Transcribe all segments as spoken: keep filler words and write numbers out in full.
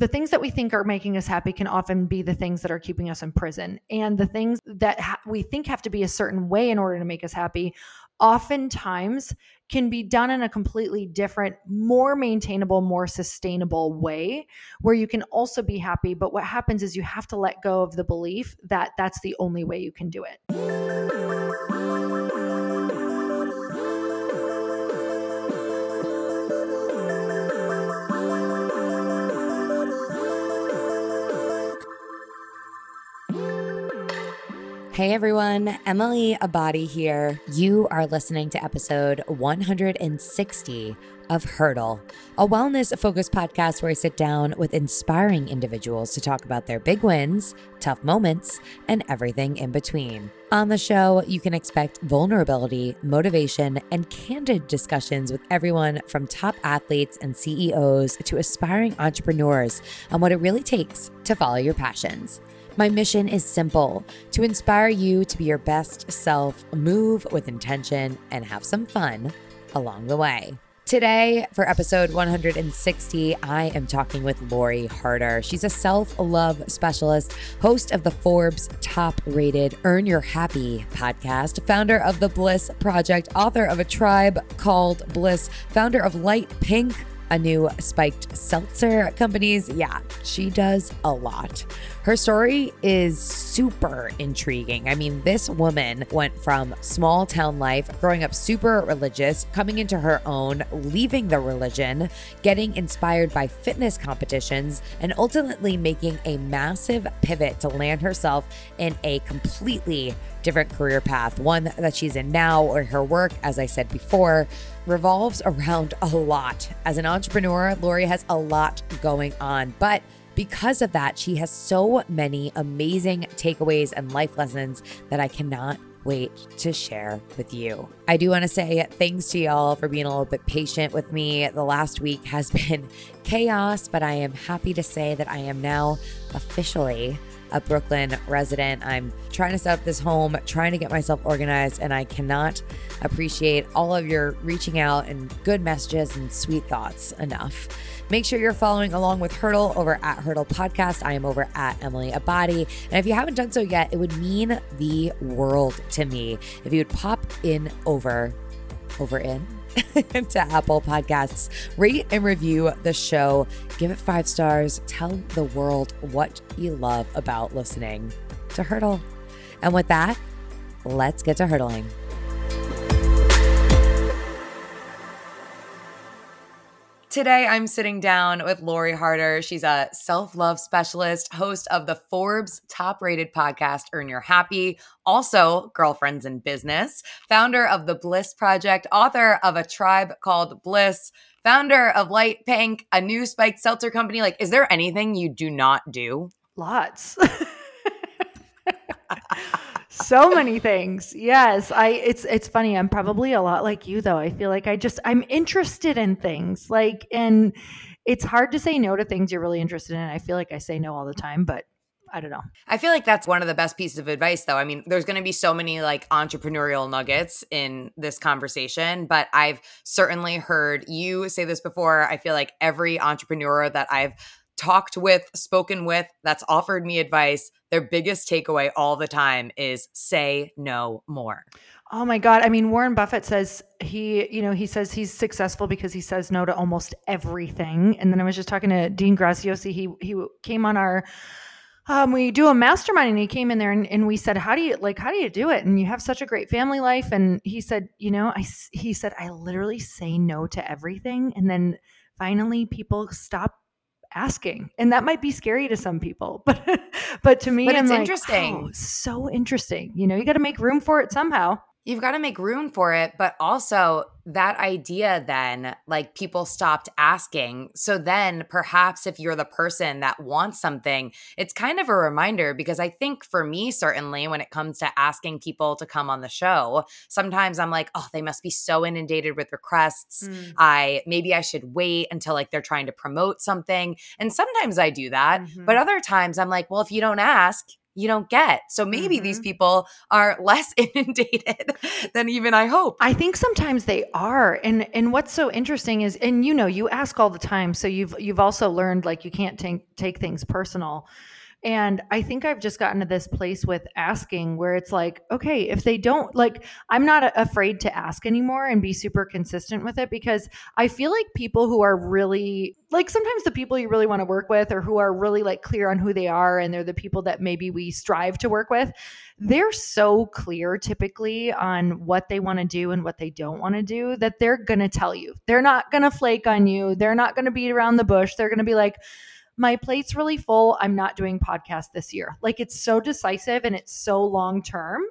the things that we think are making us happy can often be the things that are keeping us in prison. And the things that ha- we think have to be a certain way in order to make us happy oftentimes can be done in a completely different, more maintainable, more sustainable way where you can also be happy. But what happens is you have to let go of the belief that that's the only way you can do it. Hey everyone, Emily Abadi here. You are listening to episode one hundred sixty of Hurdle, a wellness-focused podcast where I sit down with inspiring individuals to talk about their big wins, tough moments, and everything in between. On the show, you can expect vulnerability, motivation, and candid discussions with everyone from top athletes and C E Os to aspiring entrepreneurs on what it really takes to follow your passions. My mission is simple, to inspire you to be your best self, move with intention, and have some fun along the way. Today, for episode one hundred sixty, I am talking with Lori Harder. She's a self-love specialist, host of the Forbes top-rated Earn Your Happy podcast, founder of the Bliss Project, author of A Tribe Called Bliss, founder of Light Pink, a new spiked seltzer companies. Yeah, she does a lot. Her story is super intriguing. I mean, this woman went from small town life, growing up super religious, coming into her own, leaving the religion, getting inspired by fitness competitions, and ultimately making a massive pivot to land herself in a completely different career path, one that she's in now, or her work, as I said before, revolves around a lot. As an entrepreneur, Lori has a lot going on, but because of that, she has so many amazing takeaways and life lessons that I cannot wait to share with you. I do want to say thanks to y'all for being a little bit patient with me. The last week has been chaos, but I am happy to say that I am now officially a Brooklyn resident. I'm trying to set up this home, trying to get myself organized, and I cannot appreciate all of your reaching out and good messages and sweet thoughts enough. Make sure you're following along with Hurdle over at Hurdle Podcast. I am over at Emily Abadi. And if you haven't done so yet, it would mean the world to me if you would pop in over, over in. to Apple Podcasts. Rate and review the show. Give it five stars. Tell the world what you love about listening to Hurdle. And with that, let's get to hurdling. Today, I'm sitting down with Lori Harder. She's a self-love specialist, host of the Forbes top-rated podcast, Earn Your Happy, also Girlfriends in Business, founder of the Bliss Project, author of A Tribe Called Bliss, founder of Light Pink, a new spiked seltzer company. Like, is there anything you do not do? Lots. So many things. Yes. I, it's, it's funny. I'm probably a lot like you though. I feel like I just, I'm interested in things like, and it's hard to say no to things you're really interested in. I feel like I say no all the time, but I don't know. I feel like that's one of the best pieces of advice though. I mean, there's going to be so many like entrepreneurial nuggets in this conversation, but I've certainly heard you say this before. I feel like every entrepreneur that I've talked with, spoken with, that's offered me advice, their biggest takeaway all the time is say no more. Oh my God. I mean, Warren Buffett says he, you know, he says he's successful because he says no to almost everything. And then I was just talking to Dean Graziosi. He, he came on our, um, we do a mastermind and he came in there and, and we said, how do you like, how do you do it? And you have such a great family life. And he said, you know, I, he said, I literally say no to everything. And then finally people stop asking. And that might be scary to some people, but, but to me, but it's I'm interesting. Like, oh, so interesting. You know, you got to make room for it somehow. You've got to make room for it. But also that idea then, like people stopped asking. So then perhaps if you're the person that wants something, it's kind of a reminder because I think for me, certainly when it comes to asking people to come on the show, sometimes I'm like, oh, they must be so inundated with requests. Mm. I maybe I should wait until like they're trying to promote something. And sometimes I do that. Mm-hmm. But other times I'm like, well, if you don't ask, you don't get. So maybe mm-hmm. these people are less inundated than even I hope. I think sometimes they are. And and what's so interesting is, and you know, you ask all the time. So you've you've also learned like you can't take take things personal. And I think I've just gotten to this place with asking where it's like, okay, if they don't, like, I'm not afraid to ask anymore and be super consistent with it, because I feel like people who are really, like, sometimes the people you really want to work with or who are really like clear on who they are, and they're the people that maybe we strive to work with, they're so clear typically on what they want to do and what they don't want to do that they're going to tell you. They're not going to flake on you. They're not going to beat around the bush. They're going to be like, my plate's really full. I'm not doing podcasts this year. Like, it's so decisive and it's so long-term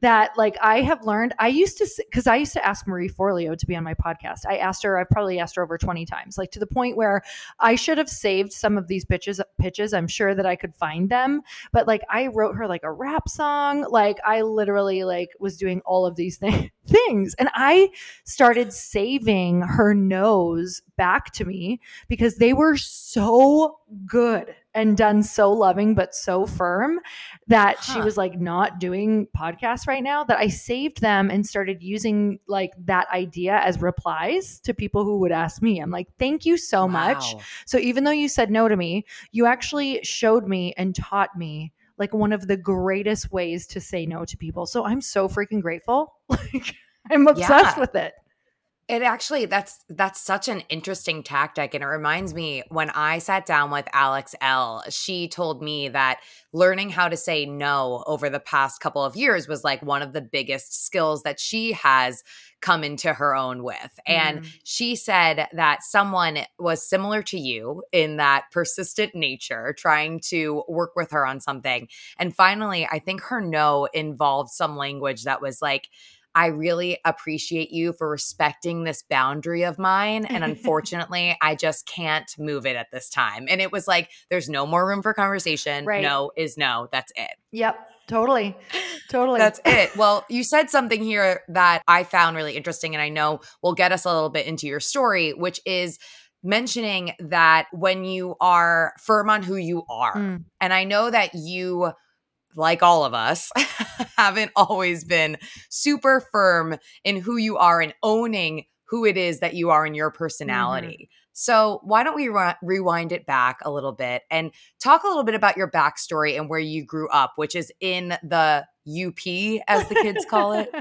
that, like, I have learned, I used to, cause I used to ask Marie Forleo to be on my podcast. I asked her, I've probably asked her over twenty times, like to the point where I should have saved some of these pitches pitches. I'm sure that I could find them, but like, I wrote her like a rap song. Like, I literally like was doing all of these things. things. And I started saving her no's back to me because they were so good and done so loving, but so firm that huh. she was like not doing podcasts right now, that I saved them and started using like that idea as replies to people who would ask me. I'm like, thank you so wow. much. So even though you said no to me, you actually showed me and taught me like one of the greatest ways to say no to people. So I'm so freaking grateful. Like, I'm obsessed yeah. with it. It actually, that's that's such an interesting tactic. And it reminds me when I sat down with Alex L, she told me that learning how to say no over the past couple of years was like one of the biggest skills that she has come into her own with. And mm. she said that someone was similar to you in that persistent nature, trying to work with her on something. And finally, I think her no involved some language that was like, I really appreciate you for respecting this boundary of mine. And unfortunately, I just can't move it at this time. And it was like, there's no more room for conversation. Right. No is no. That's it. Yep. Totally. Totally. That's it. Well, you said something here that I found really interesting, and I know will get us a little bit into your story, which is mentioning that when you are firm on who you are, mm. and I know that you, like all of us, haven't always been super firm in who you are and owning who it is that you are in your personality. Mm-hmm. So why don't we re- rewind it back a little bit and talk a little bit about your backstory and where you grew up, which is in the U P, as the kids call it.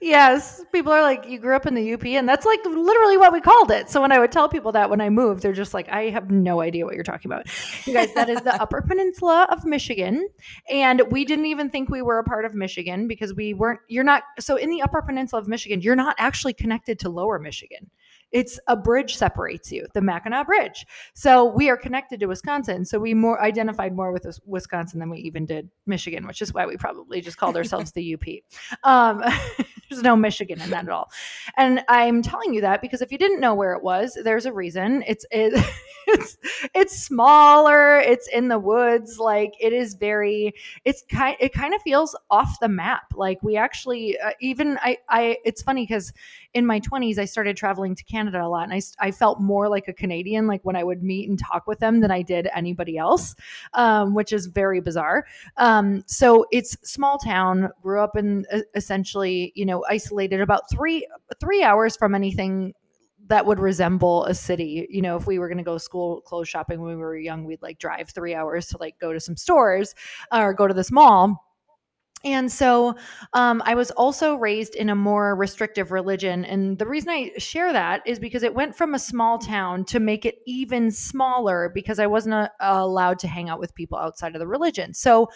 Yes. People are like, you grew up in the U P, and that's like literally what we called it. So when I would tell people that when I moved, they're just like, I have no idea what you're talking about. You guys, that is the Upper Peninsula of Michigan. And we didn't even think we were a part of Michigan because we weren't, you're not, so in the Upper Peninsula of Michigan, you're not actually connected to Lower Michigan. It's a bridge separates you, the Mackinac Bridge. So we are connected to Wisconsin. So we more identified more with Wisconsin than we even did Michigan, which is why we probably just called ourselves the U P. Um, there's no Michigan in that at all. And I'm telling you that because if you didn't know where it was, there's a reason. It's it, it's it's smaller. It's in the woods. Like, it is very. It's kind. It kind of feels off the map. Like, we actually uh, even I I. It's funny because in my twenties I started traveling to Canada. Canada a lot. And I, I felt more like a Canadian, like when I would meet and talk with them, than I did anybody else, um, which is very bizarre. Um, so it's small town, grew up in uh, essentially, you know, isolated about three, three hours from anything that would resemble a city. You know, if we were going to go school clothes shopping when we were young, we'd like drive three hours to like go to some stores or go to this mall. And so um, I was also raised in a more restrictive religion. And the reason I share that is because it went from a small town to make it even smaller because I wasn't uh, allowed to hang out with people outside of the religion. So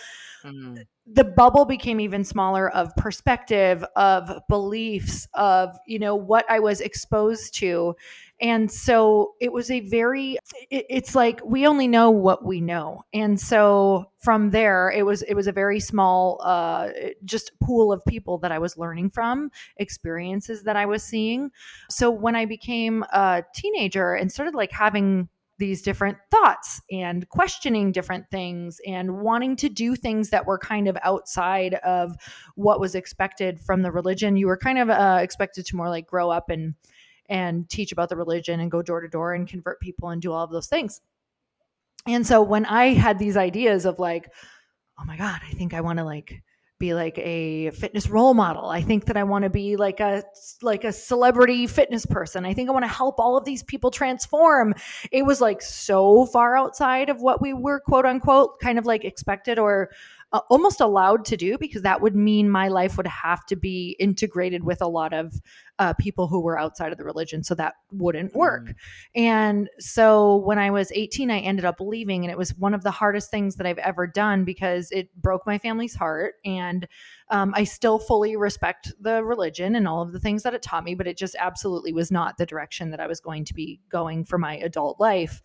mm-hmm. the bubble became even smaller of perspective, of beliefs, of, you know, what I was exposed to. And so it was a very, it, it's like, we only know what we know. And so from there, it was, it was a very small, uh, just pool of people that I was learning from, experiences that I was seeing. So when I became a teenager and started like having these different thoughts and questioning different things and wanting to do things that were kind of outside of what was expected from the religion, you were kind of uh, expected to more like grow up and, and teach about the religion and go door to door and convert people and do all of those things. And so when I had these ideas of like, oh my God, I think I want to like be like a fitness role model. I think that I want to be like a, like a celebrity fitness person. I think I want to help all of these people transform. It was like so far outside of what we were quote unquote kind of like expected or uh, almost allowed to do, because that would mean my life would have to be integrated with a lot of uh, people who were outside of the religion. So that wouldn't work. Mm-hmm. And so when I was eighteen, I ended up leaving, and it was one of the hardest things that I've ever done because it broke my family's heart. And um, I still fully respect the religion and all of the things that it taught me, but it just absolutely was not the direction that I was going to be going for my adult life.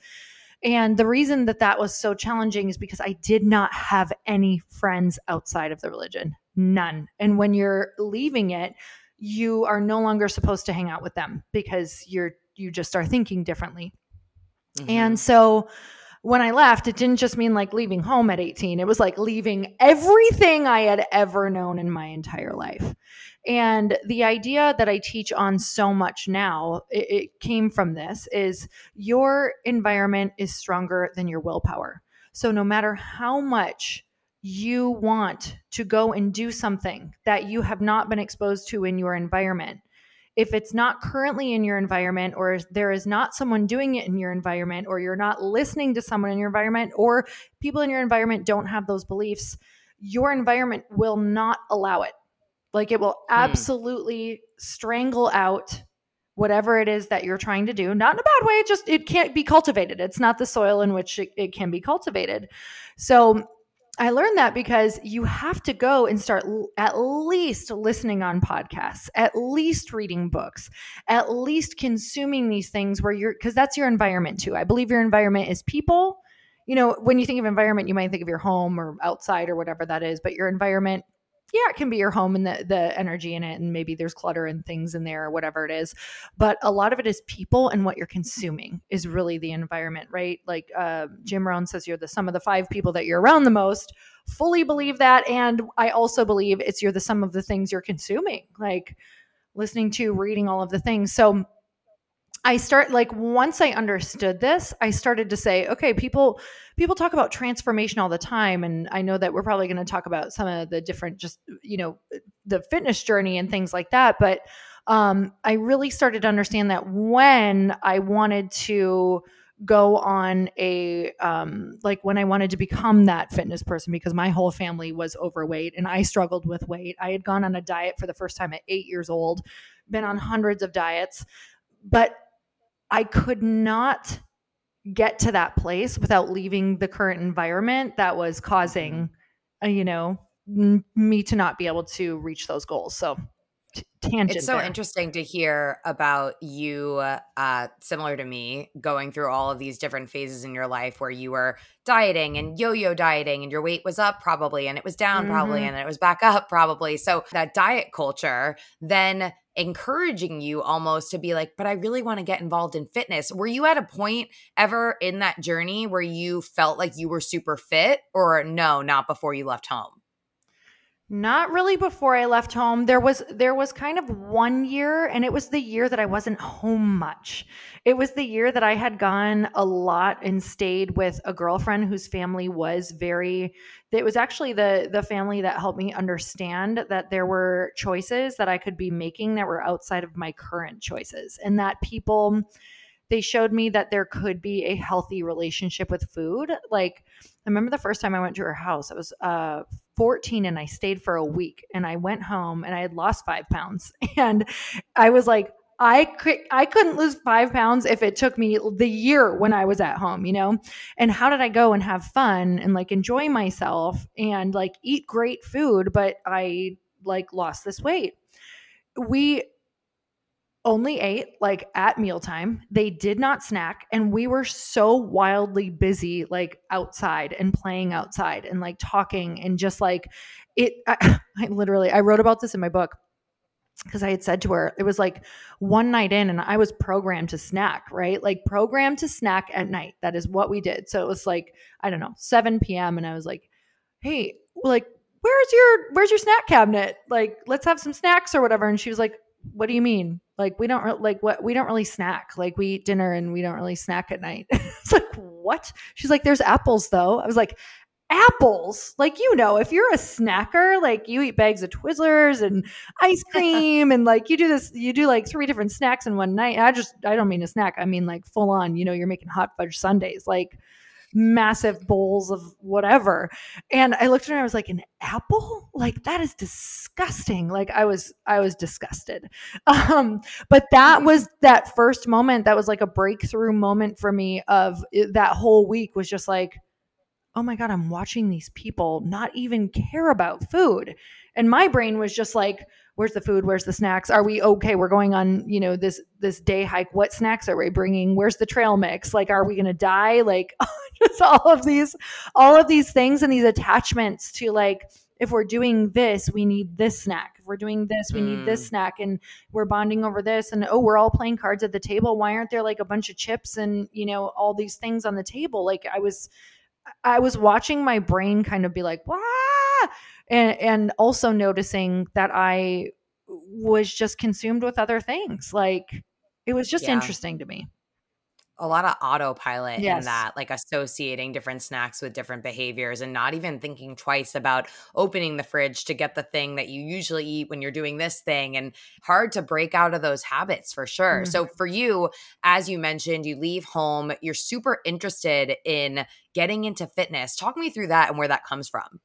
And the reason that that was so challenging is because I did not have any friends outside of the religion, none. And when you're leaving it, you are no longer supposed to hang out with them because you're, you just are thinking differently. Mm-hmm. And so when I left, it didn't just mean like leaving home at eighteen. It was like leaving everything I had ever known in my entire life. And the idea that I teach on so much now, it, it came from this, is your environment is stronger than your willpower. So no matter how much you want to go and do something that you have not been exposed to in your environment, if it's not currently in your environment, or there is not someone doing it in your environment, or you're not listening to someone in your environment, or people in your environment don't have those beliefs, your environment will not allow it. Like it will absolutely mm. strangle out whatever it is that you're trying to do. Not in a bad way. It just, it can't be cultivated. It's not the soil in which it, it can be cultivated. So I learned that because you have to go and start l- at least listening on podcasts, at least reading books, at least consuming these things where you're, because that's your environment too. I believe your environment is people. You know, when you think of environment, you might think of your home or outside or whatever that is, but your environment, yeah, it can be your home and the, the energy in it, and maybe there's clutter and things in there or whatever it is. But a lot of it is people, and what you're consuming is really the environment, right? Like uh, Jim Rohn says, you're the sum of the five people that you're around the most. Fully believe that. And I also believe it's you're the sum of the things you're consuming, like listening to, reading, all of the things. So I start like once I understood this, I started to say, okay, people people talk about transformation all the time, and I know that we're probably going to talk about some of the different, just you know, the fitness journey and things like that. But um, I really started to understand that when I wanted to go on a um, like when I wanted to become that fitness person, because my whole family was overweight and I struggled with weight. I had gone on a diet for the first time at eight years old, been on hundreds of diets, but I could not get to that place without leaving the current environment that was causing, you know, n- me to not be able to reach those goals. So t- tangent. It's so there. Interesting to hear about you, uh, similar to me, going through all of these different phases in your life where you were dieting and yo-yo dieting, and your weight was up probably, and it was down mm-hmm. probably, and it was back up probably. So that diet culture then encouraging you almost to be like, but I really want to get involved in fitness. Were you at a point ever in that journey where you felt like you were super fit, or no, not before you left home? Not really before I left home. There was there was kind of one year, and it was the year that I wasn't home much. It was the year that I had gone a lot and stayed with a girlfriend whose family was very – it was actually the the family that helped me understand that there were choices that I could be making that were outside of my current choices, and that people – they showed me that there could be a healthy relationship with food. Like I remember the first time I went to her house, I was uh, fourteen, and I stayed for a week, and I went home and I had lost five pounds. And I was like, I could, I couldn't lose five pounds if it took me the year when I was at home, you know? And how did I go and have fun and like enjoy myself and like eat great food, but I like lost this weight. We only ate like at mealtime. They did not snack. And we were so wildly busy, like outside and playing outside and like talking and just like it. I, I literally, I wrote about this in my book because I had said to her, it was like one night in and I was programmed to snack, right? Like programmed to snack at night. That is what we did. So it was like, I don't know, seven p.m. And I was like, hey, like, where's your, where's your snack cabinet? Like, let's have some snacks or whatever. And she was like, what do you mean? Like we don't re- like what we don't really snack. Like we eat dinner and we don't really snack at night. It's like, what? She's like, there's apples though. I was like, apples. Like, you know, if you're a snacker, like you eat bags of Twizzlers and ice cream and like you do this, you do like three different snacks in one night. I just, I don't mean a snack. I mean like full on, you know, you're making hot fudge sundaes, like massive bowls of whatever. And I looked at her and I was like, an apple? Like that is disgusting. Like I was, I was disgusted. Um, but that was that first moment. That was like a breakthrough moment for me of it, that whole week was just like, oh my God, I'm watching these people not even care about food. And my brain was just like, where's the food? Where's the snacks? Are we okay? We're going on, you know, this, this day hike. What snacks are we bringing? Where's the trail mix? Like, are we going to die? Like just all of these, all of these things and these attachments to like, if we're doing this, we need this snack. If we're doing this, we need mm. this snack, and we're bonding over this. And, oh, we're all playing cards at the table. Why aren't there like a bunch of chips and, you know, all these things on the table? Like I was, I was watching my brain kind of be like, "Wah!" And, and also noticing that I was just consumed with other things. Like it was just yeah. interesting to me. A lot of autopilot yes. in that, like associating different snacks with different behaviors and not even thinking twice about opening the fridge to get the thing that you usually eat when you're doing this thing, and hard to break out of those habits for sure. Mm-hmm. So for you, as you mentioned, you leave home, you're super interested in getting into fitness. Talk me through that and where that comes from.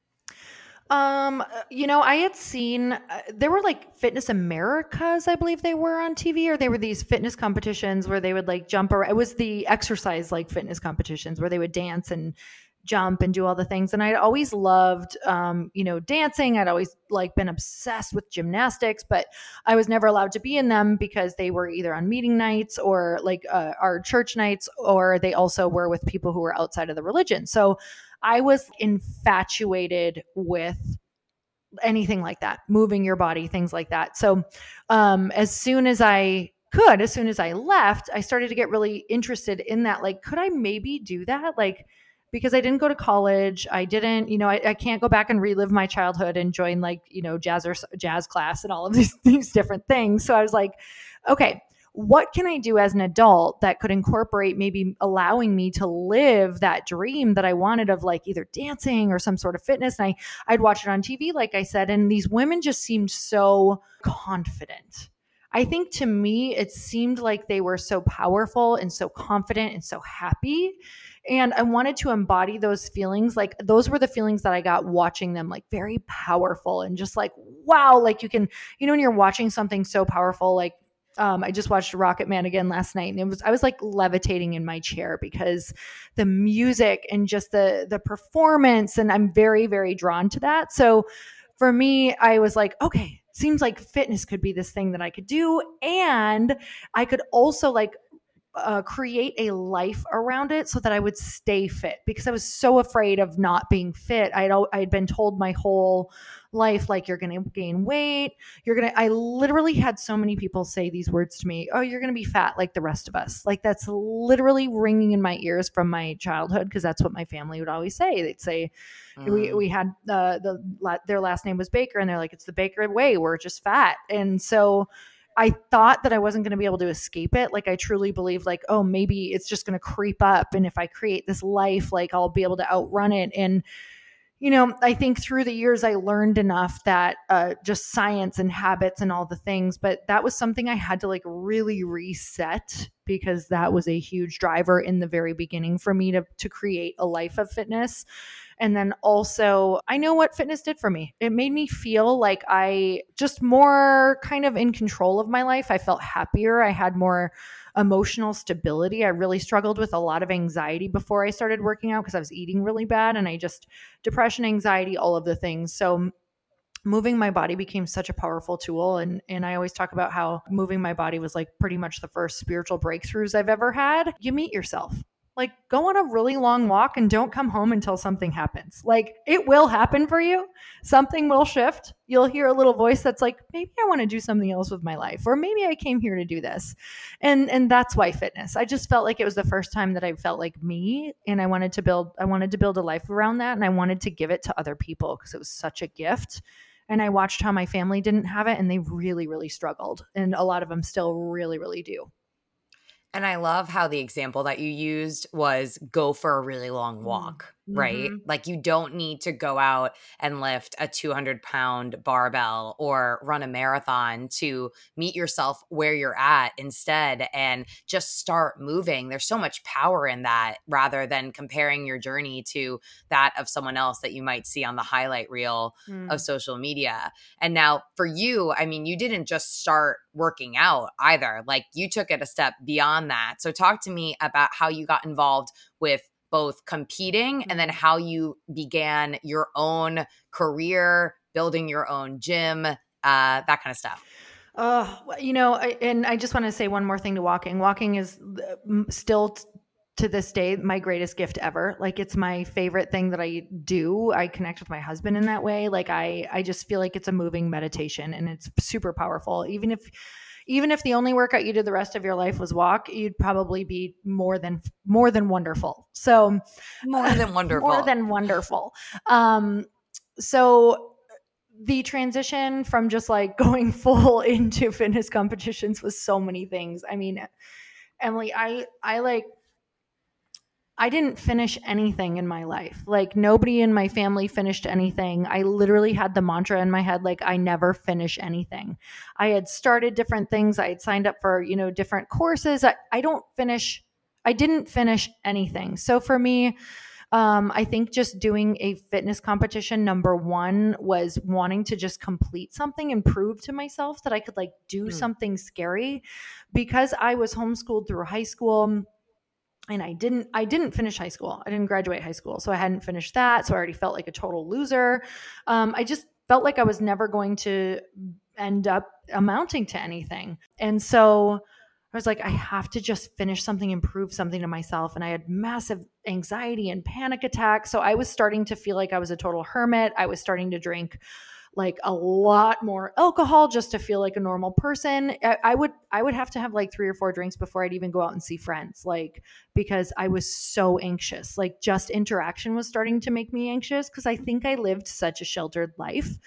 Um, you know, I had seen, uh, there were like Fitness Americas, I believe they were on T V, or they were these fitness competitions where they would like jump around. It was the exercise, like fitness competitions where they would dance and jump and do all the things. And I'd always loved, um, you know, dancing. I'd always like been obsessed with gymnastics, but I was never allowed to be in them because they were either on meeting nights or like, uh, our church nights, or they also were with people who were outside of the religion. So I was infatuated with anything like that, moving your body, things like that. So um, as soon as I could, as soon as I left, I started to get really interested in that. Like, could I maybe do that? Like, because I didn't go to college. I didn't, you know, I, I can't go back and relive my childhood and join like, you know, jazz or jazz class and all of these, these different things. So I was like, okay, what can I do as an adult that could incorporate maybe allowing me to live that dream that I wanted of like either dancing or some sort of fitness? And I, I'd watch it on T V, like I said, and these women just seemed so confident. I think to me, it seemed like they were so powerful and so confident and so happy. And I wanted to embody those feelings. Like those were the feelings that I got watching them, like very powerful and just like, wow, like you can, you know, when you're watching something so powerful, like, Um, I just watched Rocket Man again last night, and it was, I was like levitating in my chair because the music and just the, the performance, and I'm very, very drawn to that. So for me, I was like, okay, seems like fitness could be this thing that I could do. And I could also like uh, create a life around it so that I would stay fit, because I was so afraid of not being fit. I'd, I'd been told my whole life, like, you're going to gain weight. You're going to, I literally had so many people say these words to me. Oh, you're going to be fat like the rest of us. Like that's literally ringing in my ears from my childhood. Cause that's what my family would always say. They'd say, mm. we, we had, uh, the, their last name was Baker, and they're like, it's the Baker way. We're just fat. And so I thought that I wasn't going to be able to escape it. Like I truly believed like, oh, maybe it's just going to creep up. And if I create this life, like I'll be able to outrun it. And you know, I think through the years I learned enough that uh, just science and habits and all the things, but that was something I had to like really reset, because that was a huge driver in the very beginning for me to to create a life of fitness. And then also I know what fitness did for me. It made me feel like I just more kind of in control of my life. I felt happier. I had more emotional stability. I really struggled with a lot of anxiety before I started working out because I was eating really bad, and I just depression, anxiety, all of the things. So moving my body became such a powerful tool. And, and I always talk about how moving my body was like pretty much the first spiritual breakthroughs I've ever had. You meet yourself. Like go on a really long walk and don't come home until something happens. Like it will happen for you. Something will shift. You'll hear a little voice that's like, maybe I want to do something else with my life, or maybe I came here to do this. And and that's why fitness. I just felt like it was the first time that I felt like me, and I wanted to build I wanted to build a life around that, and I wanted to give it to other people because it was such a gift. And I watched how my family didn't have it, and they really, really struggled. And a lot of them still really, really do. And I love how the example that you used was go for a really long walk. right? Mm-hmm. Like you don't need to go out and lift a two hundred pound barbell or run a marathon to meet yourself where you're at instead and just start moving. There's so much power in that rather than comparing your journey to that of someone else that you might see on the highlight reel mm. of social media. And now for you, I mean, you didn't just start working out either. Like you took it a step beyond that. So talk to me about how you got involved with both competing and then how you began your own career, building your own gym, uh, that kind of stuff. Uh, you know, I, and I just want to say one more thing to walking. Walking is still t- to this day, my greatest gift ever. Like it's my favorite thing that I do. I connect with my husband in that way. Like I, I just feel like it's a moving meditation and it's super powerful. Even if Even if the only workout you did the rest of your life was walk, you'd probably be more than more than wonderful. So more than wonderful. more than wonderful. Um, so the transition from just like going full into fitness competitions was so many things. I mean, Emily, I I like I didn't finish anything in my life. Like nobody in my family finished anything. I literally had the mantra in my head, like I never finish anything. I had started different things. I had signed up for, you know, different courses. I, I don't finish. I didn't finish anything. So for me, um, I think just doing a fitness competition, number one, was wanting to just complete something and prove to myself that I could like do mm. something scary, because I was homeschooled through high school. And I didn't, I didn't finish high school. I didn't graduate high school. So I hadn't finished that. So I already felt like a total loser. Um, I just felt like I was never going to end up amounting to anything. And so I was like, I have to just finish something and prove something to myself. And I had massive anxiety and panic attacks. So I was starting to feel like I was a total hermit. I was starting to drink like a lot more alcohol just to feel like a normal person. I, I would, I would have to have like three or four drinks before I'd even go out and see friends. Like, because I was so anxious, like just interaction was starting to make me anxious. Cause I think I lived such a sheltered life.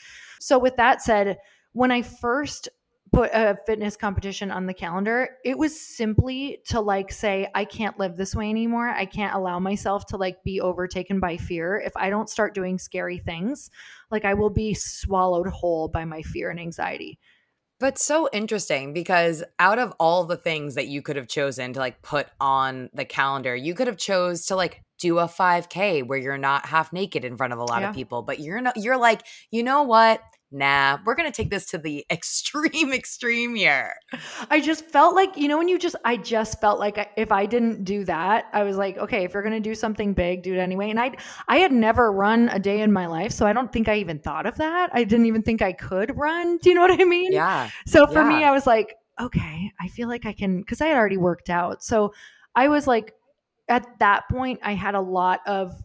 So with that said, when I first put a fitness competition on the calendar, it was simply to like say, I can't live this way anymore. I can't allow myself to like be overtaken by fear. If I don't start doing scary things, like I will be swallowed whole by my fear and anxiety. But so interesting, because out of all the things that you could have chosen to like put on the calendar, you could have chose to like do a five K where you're not half naked in front of a lot yeah. of people, but you're not, you're like, you know what? Nah, we're going to take this to the extreme, extreme year. I just felt like, you know, when you just, I just felt like if I didn't do that, I was like, okay, if you're going to do something big, do it anyway. And I, I had never run a day in my life. So I don't think I even thought of that. I didn't even think I could run. Do you know what I mean? Yeah. So for yeah. me, I was like, okay, I feel like I can, cause I had already worked out. So I was like, at that point, I had a lot of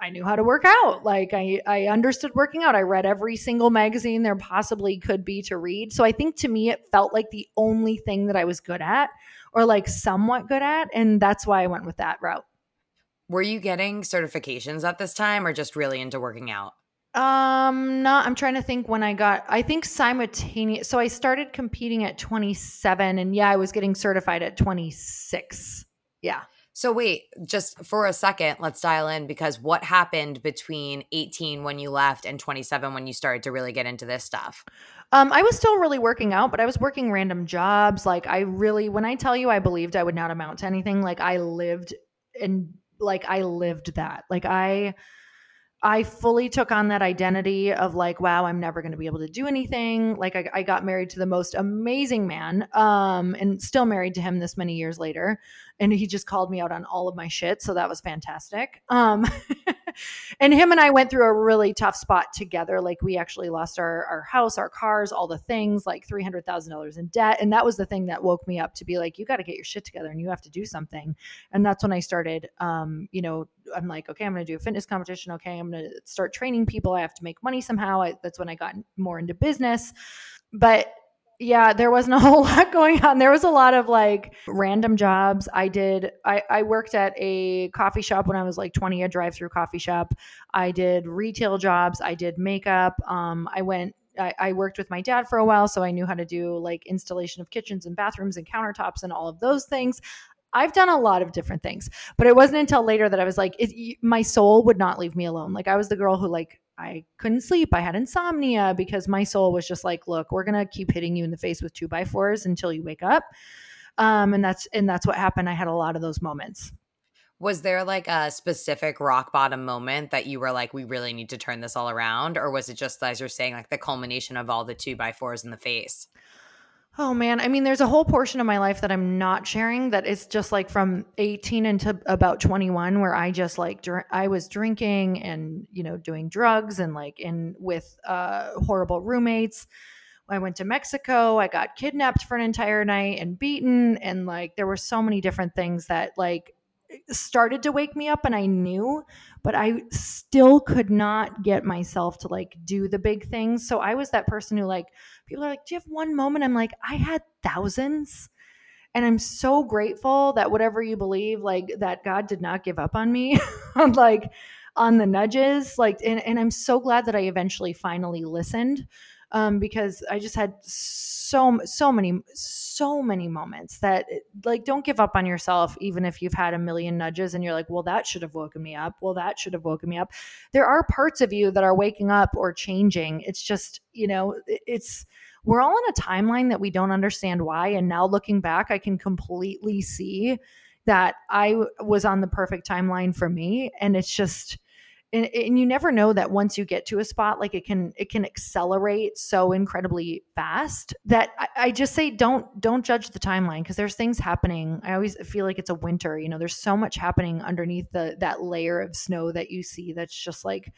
I knew how to work out. Like I, I understood working out. I read every single magazine there possibly could be to read. So I think to me, it felt like the only thing that I was good at or like somewhat good at. And that's why I went with that route. Were you getting certifications at this time or just really into working out? Um, no, I'm trying to think when I got, I think simultaneous. So I started competing at twenty-seven and yeah, I was getting certified at twenty-six. Yeah. So wait, just for a second, let's dial in, because what happened between eighteen when you left and twenty-seven when you started to really get into this stuff? Um, I was still really working out, but I was working random jobs. Like I really, when I tell you I believed I would not amount to anything, like I lived and like I lived that. Like I I fully took on that identity of like, wow, I'm never going to be able to do anything. Like I, I got married to the most amazing man, um, and still married to him this many years later. And he just called me out on all of my shit. So that was fantastic. Um, and him and I went through a really tough spot together. Like we actually lost our, our house, our cars, all the things, like three hundred thousand dollars in debt. And that was the thing that woke me up to be like, you got to get your shit together and you have to do something. And that's when I started, um, you know, I'm like, okay, I'm going to do a fitness competition. Okay, I'm going to start training people. I have to make money somehow. I, that's when I got more into business. But yeah, there wasn't a whole lot going on. There was a lot of like random jobs. I did, I, I worked at a coffee shop when I was like twenty, a drive-through coffee shop. I did retail jobs. I did makeup. Um, I went, I, I worked with my dad for a while. So I knew how to do like installation of kitchens and bathrooms and countertops and all of those things. I've done a lot of different things, but it wasn't until later that I was like, it, my soul would not leave me alone. Like I was the girl who like, I couldn't sleep. I had insomnia because my soul was just like, look, we're going to keep hitting you in the face with two by fours until you wake up. Um, and that's, and that's what happened. I had a lot of those moments. Was there like a specific rock bottom moment that you were like, we really need to turn this all around? Or was it just, as you're saying, like the culmination of all the two by fours in the face? Oh man. I mean, there's a whole portion of my life that I'm not sharing that is just like from eighteen into about twenty-one where I just like, dr- I was drinking and, you know, doing drugs and like in with uh, horrible roommates. I went to Mexico. I got kidnapped for an entire night and beaten. And like, there were so many different things that like started to wake me up and I knew, but I still could not get myself to like do the big things. So I was that person who like, people are like, do you have one moment? I'm like, I had thousands. And I'm so grateful that whatever you believe, like that God did not give up on me on like on the nudges. Like, and, and I'm so glad that I eventually finally listened um, because I just had so, so many, so many moments that like, don't give up on yourself. Even if you've had a million nudges and you're like, well, that should have woken me up. Well, that should have woken me up. There are parts of you that are waking up or changing. It's just, you know, it's, we're all on a timeline that we don't understand why. And now looking back, I can completely see that I was on the perfect timeline for me. And it's just, And, and you never know that once you get to a spot, like it can, it can accelerate so incredibly fast that I, I just say, don't, don't judge the timeline. Cause there's things happening. I always feel like it's a winter, you know, there's so much happening underneath the, that layer of snow that you see. That's just like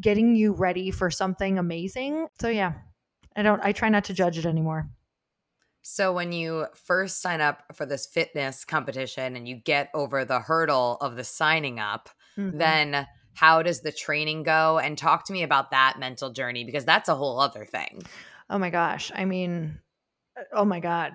getting you ready for something amazing. So yeah, I don't, I try not to judge it anymore. So when you first sign up for this fitness competition and you get over the hurdle of the signing up, mm-hmm. then how does the training go? And talk to me about that mental journey, because that's a whole other thing. Oh my gosh. I mean, oh my God.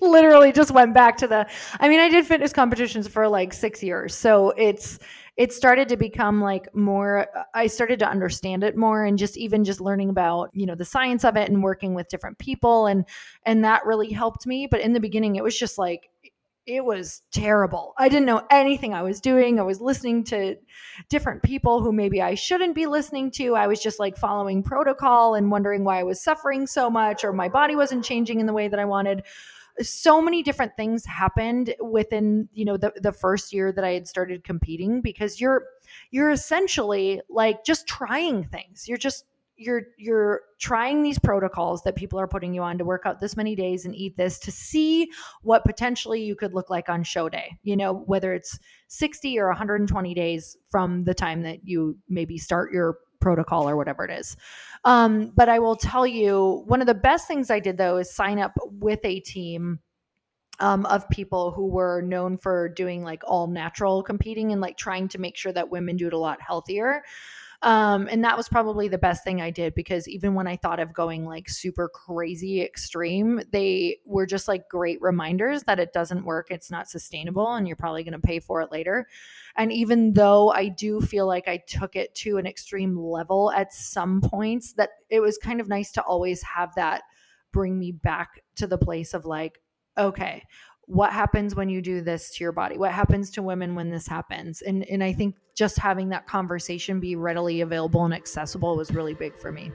Literally just went back to the, I mean, I did fitness competitions for like six years. So it's, it started to become like more, I started to understand it more and just even just learning about, you know, the science of it and working with different people. And, and that really helped me. But in the beginning, it was just like, it was terrible. I didn't know anything I was doing. I was listening to different people who maybe I shouldn't be listening to. I was just like following protocol and wondering why I was suffering so much or my body wasn't changing in the way that I wanted. So many different things happened within, you know, the, the first year that I had started competing, because you're, you're essentially like just trying things. You're just, you're, you're trying these protocols that people are putting you on to work out this many days and eat this to see what potentially you could look like on show day, you know, whether it's sixty or one hundred twenty days from the time that you maybe start your protocol or whatever it is. Um, but I will tell you, one of the best things I did though, is sign up with a team Um, of people who were known for doing like all natural competing and like trying to make sure that women do it a lot healthier. Um, and that was probably the best thing I did, because even when I thought of going like super crazy extreme, they were just like great reminders that it doesn't work. It's not sustainable and you're probably going to pay for it later. And even though I do feel like I took it to an extreme level at some points, that it was kind of nice to always have that bring me back to the place of like, okay, what happens when you do this to your body? What happens to women when this happens? And and I think just having that conversation be readily available and accessible was really big for me.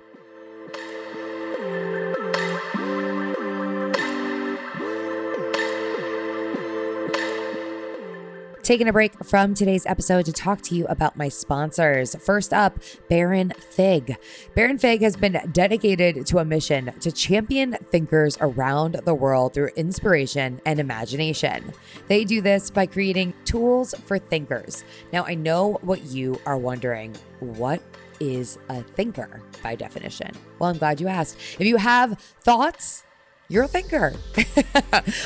Taking a break from today's episode to talk to you about my sponsors. First up, Baron Fig. Baron Fig has been dedicated to a mission to champion thinkers around the world through inspiration and imagination. They do this by creating tools for thinkers. Now, I know what you are wondering. What is a thinker by definition? Well, I'm glad you asked. If you have thoughts, you're a thinker.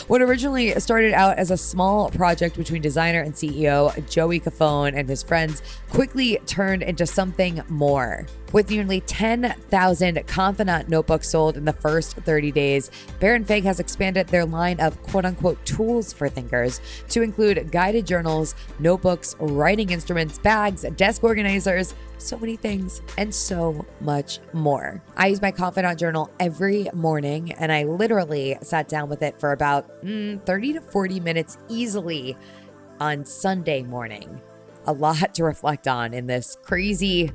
What originally started out as a small project between designer and C E O Joey Caffone and his friends quickly turned into something more. With nearly ten thousand Confidant notebooks sold in the first thirty days, Baron Fig has expanded their line of quote-unquote tools for thinkers to include guided journals, notebooks, writing instruments, bags, desk organizers, so many things, and so much more. I use my Confidant journal every morning, and I literally sat down with it for about mm, thirty to forty minutes easily on Sunday morning. A lot to reflect on in this crazy,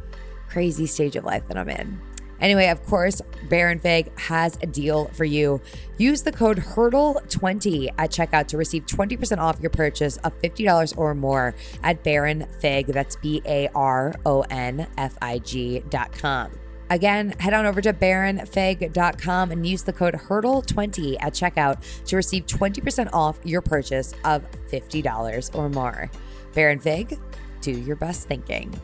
crazy stage of life that I'm in. Anyway, of course, Baron Fig has a deal for you. Use the code Hurdle twenty at checkout to receive twenty percent off your purchase of fifty dollars or more at Baron Fig. That's B A R O N F I G dot com. Again, head on over to baron fig dot com and use the code Hurdle twenty at checkout to receive twenty percent off your purchase of fifty dollars or more. Baron Fig, do your best thinking.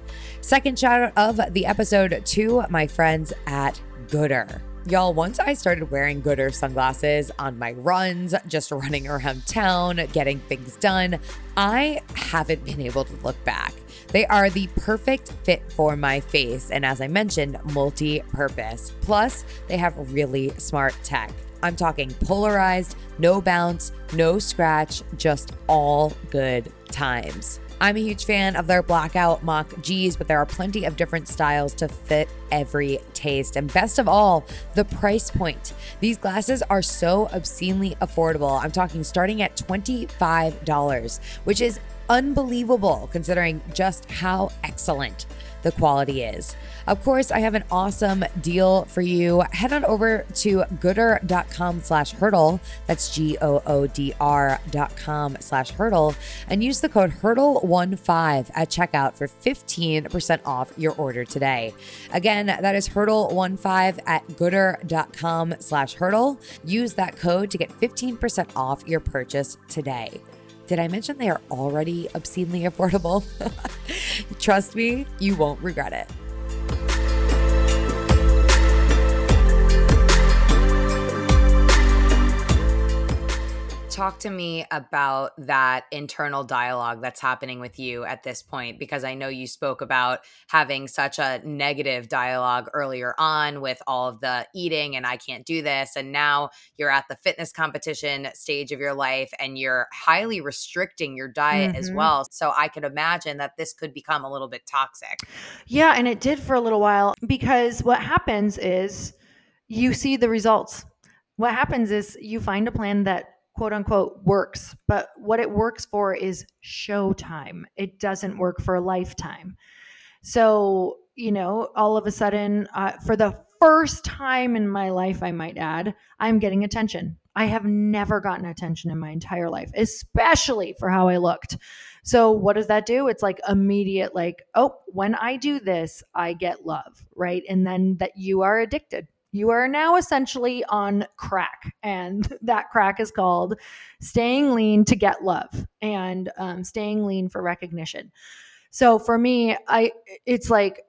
Second shout out of the episode to my friends at Goodr. Y'all, once I started wearing Goodr sunglasses on my runs, just running around town, getting things done, I haven't been able to look back. They are the perfect fit for my face, and as I mentioned, multi-purpose. Plus, they have really smart tech. I'm talking polarized, no bounce, no scratch, just all good times. I'm a huge fan of their blackout mock G's, but there are plenty of different styles to fit every taste. And best of all, the price point. These glasses are so obscenely affordable. I'm talking starting at twenty-five dollars, which is unbelievable considering just how excellent the quality is. Of course, I have an awesome deal for you. Head on over to goodr.com slash hurdle. That's G O O D R dot com slash hurdle. And use the code hurdle fifteen at checkout for fifteen percent off your order today. Again, that is hurdle fifteen at goodr.com slash hurdle. Use that code to get fifteen percent off your purchase today. Did I mention they are already obscenely affordable? Trust me, you won't regret it. Talk to me about that internal dialogue that's happening with you at this point, because I know you spoke about having such a negative dialogue earlier on with all of the eating and I can't do this. And now you're at the fitness competition stage of your life and you're highly restricting your diet mm-hmm. as well. So I could imagine that this could become a little bit toxic. Yeah. And it did for a little while, because what happens is you see the results. What happens is you find a plan that quote unquote works, but what it works for is showtime. It doesn't work for a lifetime. So, you know, all of a sudden, uh, for the first time in my life, I might add, I'm getting attention. I have never gotten attention in my entire life, especially for how I looked. So what does that do? It's like immediate, like, oh, when I do this, I get love, right? And then that you are addicted. You are now essentially on crack, and that crack is called staying lean to get love and um, staying lean for recognition. So for me, I it's like,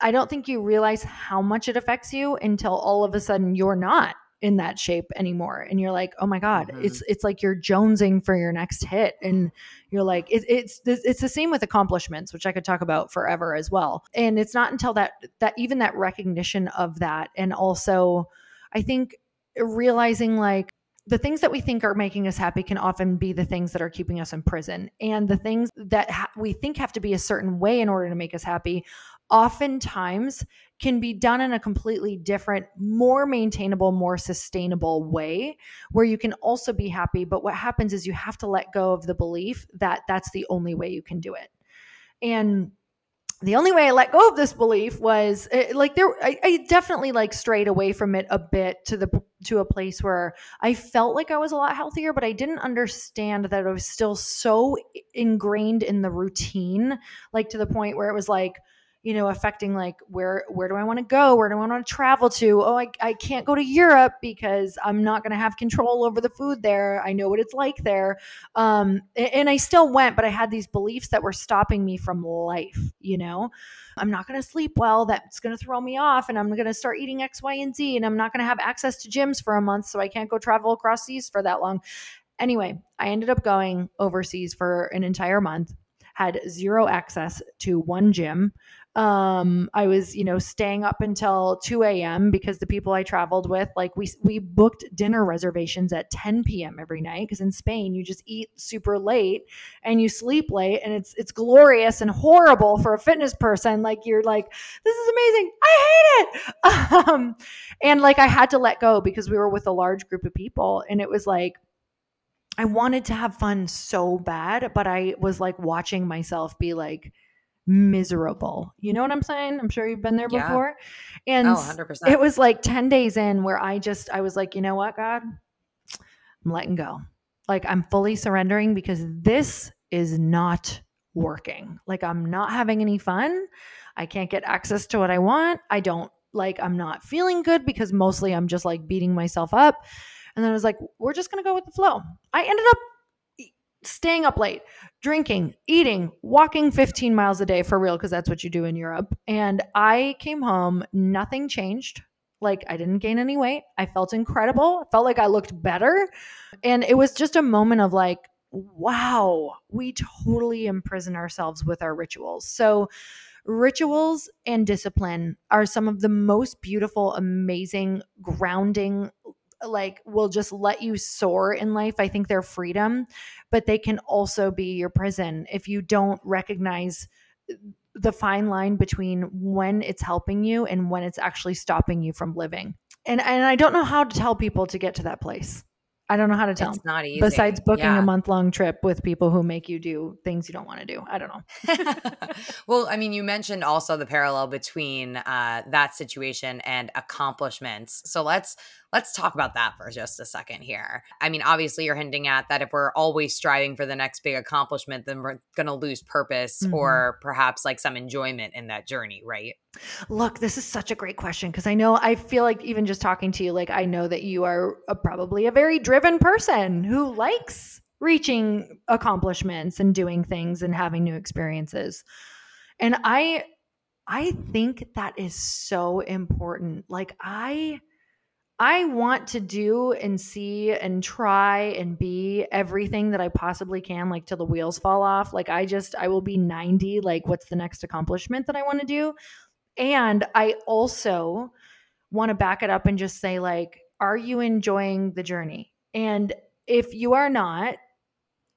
I don't think you realize how much it affects you until all of a sudden you're not in that shape anymore. And you're like, oh my God, mm-hmm. it's it's like you're jonesing for your next hit. And you're like, it, it's it's the same with accomplishments, which I could talk about forever as well. And it's not until that, that even that recognition of that. And also I think realizing like the things that we think are making us happy can often be the things that are keeping us in prison. And the things that ha- we think have to be a certain way in order to make us happy oftentimes can be done in a completely different, more maintainable, more sustainable way where you can also be happy. But what happens is you have to let go of the belief that that's the only way you can do it. And the only way I let go of this belief was like there, I, I definitely like strayed away from it a bit to the, to a place where I felt like I was a lot healthier, but I didn't understand that I was still so ingrained in the routine, like to the point where it was like, you know, affecting like, where, where do I want to go? Where do I want to travel to? Oh, I, I can't go to Europe because I'm not going to have control over the food there. I know what it's like there. Um, and I still went, but I had these beliefs that were stopping me from life. You know, I'm not going to sleep well. That's going to throw me off, and I'm going to start eating X, Y, and Z, and I'm not going to have access to gyms for a month. So I can't go travel across seas for that long. Anyway, I ended up going overseas for an entire month. had zero access to one gym. Um, I was, you know, staying up until two a.m. because the people I traveled with, like we, we booked dinner reservations at ten p.m. every night. Cause in Spain, you just eat super late and you sleep late, and it's, it's glorious and horrible for a fitness person. Like you're like, this is amazing. I hate it. Um, and like, I had to let go because we were with a large group of people, and it was like, I wanted to have fun so bad, but I was like watching myself be like, miserable. You know what I'm saying? I'm sure you've been there before. Yeah. And oh, one hundred percent. It was like ten days in where I just, I was like, you know what, God, I'm letting go. Like I'm fully surrendering because this is not working. Like I'm not having any fun. I can't get access to what I want. I don't like, I'm not feeling good because mostly I'm just like beating myself up. And then I was like, we're just going to go with the flow. I ended up staying up late, drinking, eating, walking fifteen miles a day for real, because that's what you do in Europe. And I came home, nothing changed. Like I didn't gain any weight. I felt incredible. I felt like I looked better. And it was just a moment of like, wow, we totally imprison ourselves with our rituals. So rituals and discipline are some of the most beautiful, amazing, grounding, like will just let you soar in life. I think they're freedom, but they can also be your prison if you don't recognize the fine line between when it's helping you and when it's actually stopping you from living. And and I don't know how to tell people to get to that place. I don't know how to tell. It's not easy. Besides booking yeah. a month-long trip with people who make you do things you don't want to do. I don't know. Well, I mean, you mentioned also the parallel between uh, that situation and accomplishments. So let's let's talk about that for just a second here. I mean, obviously you're hinting at that if we're always striving for the next big accomplishment, then we're going to lose purpose mm-hmm. or perhaps like some enjoyment in that journey, right? Look, this is such a great question because I know I feel like even just talking to you, like I know that you are a, probably a very driven person who likes reaching accomplishments and doing things and having new experiences. And I, I think that is so important. Like I... I want to do and see and try and be everything that I possibly can, like till the wheels fall off. Like I just, I will be ninety. Like what's the next accomplishment that I want to do? And I also want to back it up and just say like, are you enjoying the journey? And if you are not,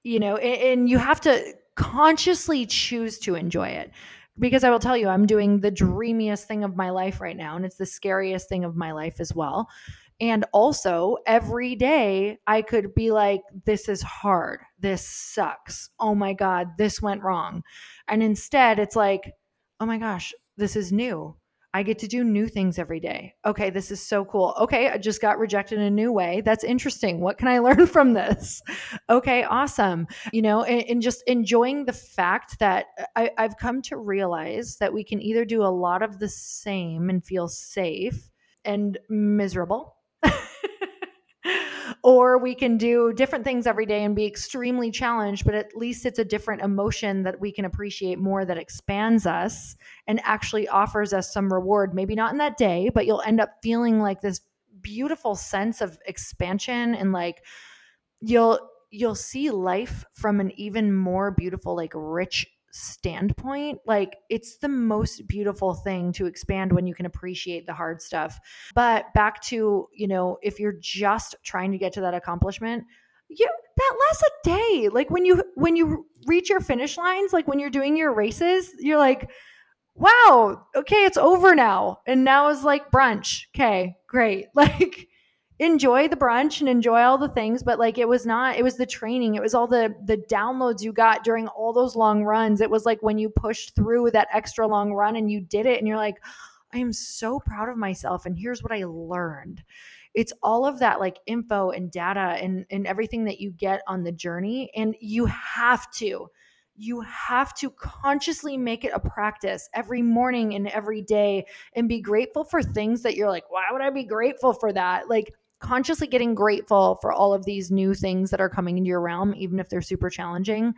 you know, and, and you have to consciously choose to enjoy it. Because I will tell you, I'm doing the dreamiest thing of my life right now. And it's the scariest thing of my life as well. And also every day I could be like, this is hard. This sucks. Oh my God, this went wrong. And instead it's like, oh my gosh, this is new. I get to do new things every day. Okay, this is so cool. Okay, I just got rejected in a new way. That's interesting. What can I learn from this? Okay, awesome. You know, and, and just enjoying the fact that I, I've come to realize that we can either do a lot of the same and feel safe and miserable, or we can do different things every day and be extremely challenged, but at least it's a different emotion that we can appreciate more, that expands us and actually offers us some reward. Maybe not in that day, but you'll end up feeling like this beautiful sense of expansion, and like you'll you'll see life from an even more beautiful, like rich standpoint. Like it's the most beautiful thing to expand when you can appreciate the hard stuff. But back to, you know, if you're just trying to get to that accomplishment, you that lasts a day. Like when you when you reach your finish lines, like when you're doing your races, you're like, wow, okay, it's over now. And now is like brunch. Okay, great. Like enjoy the brunch and enjoy all the things, but like it was not, it was the training. It was all the the downloads you got during all those long runs. It was like when you pushed through that extra long run and you did it and you're like, I am so proud of myself and here's what I learned. It's all of that like info and data and, and everything that you get on the journey. And you have to, you have to consciously make it a practice every morning and every day and be grateful for things that you're like, why would I be grateful for that? Like consciously getting grateful for all of these new things that are coming into your realm, even if they're super challenging.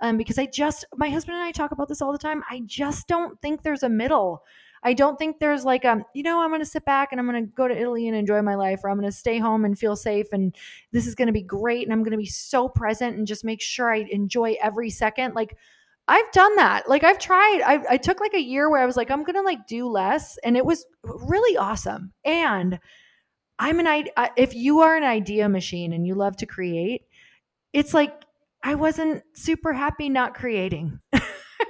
Um, because I just, my husband and I talk about this all the time. I just don't think there's a middle. I don't think there's like, um, you know, I'm going to sit back and I'm going to go to Italy and enjoy my life, or I'm going to stay home and feel safe. And this is going to be great. And I'm going to be so present and just make sure I enjoy every second. Like I've done that. Like I've tried, I, I took like a year where I was like, I'm going to like do less. And it was really awesome. And I'm an, I, if you are an idea machine and you love to create, it's like, I wasn't super happy not creating. I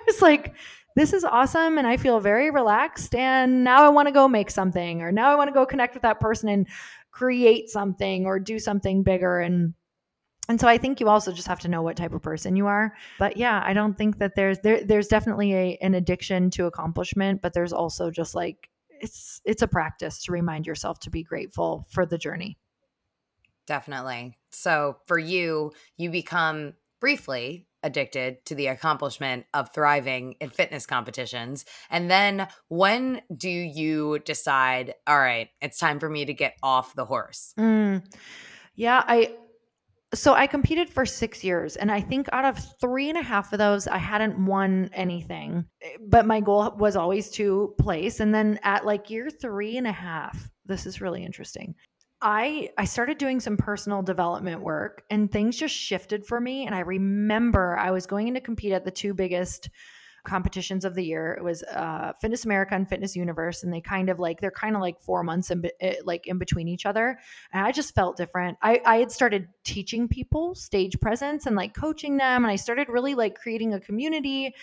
was like, this is awesome. And I feel very relaxed. And now I want to go make something, or now I want to go connect with that person and create something or do something bigger. And And so I think you also just have to know what type of person you are. But yeah, I don't think that there's there, there's definitely a, an addiction to accomplishment, but there's also just like it's it's a practice to remind yourself to be grateful for the journey. Definitely. So for you, you become briefly addicted to the accomplishment of thriving in fitness competitions. And then when do you decide, all right, it's time for me to get off the horse? Mm. Yeah, I So I competed for six years, and I think out of three and a half of those, I hadn't won anything, but my goal was always to place. And then at like year three and a half, this is really interesting. I, I started doing some personal development work, and things just shifted for me. And I remember I was going in to compete at the two biggest competitions of the year. It was uh, Fitness America and Fitness Universe, and they kind of like they're kind of like four months in be- like in between each other. And I just felt different. I I had started teaching people stage presence and like coaching them, and I started really like creating a community.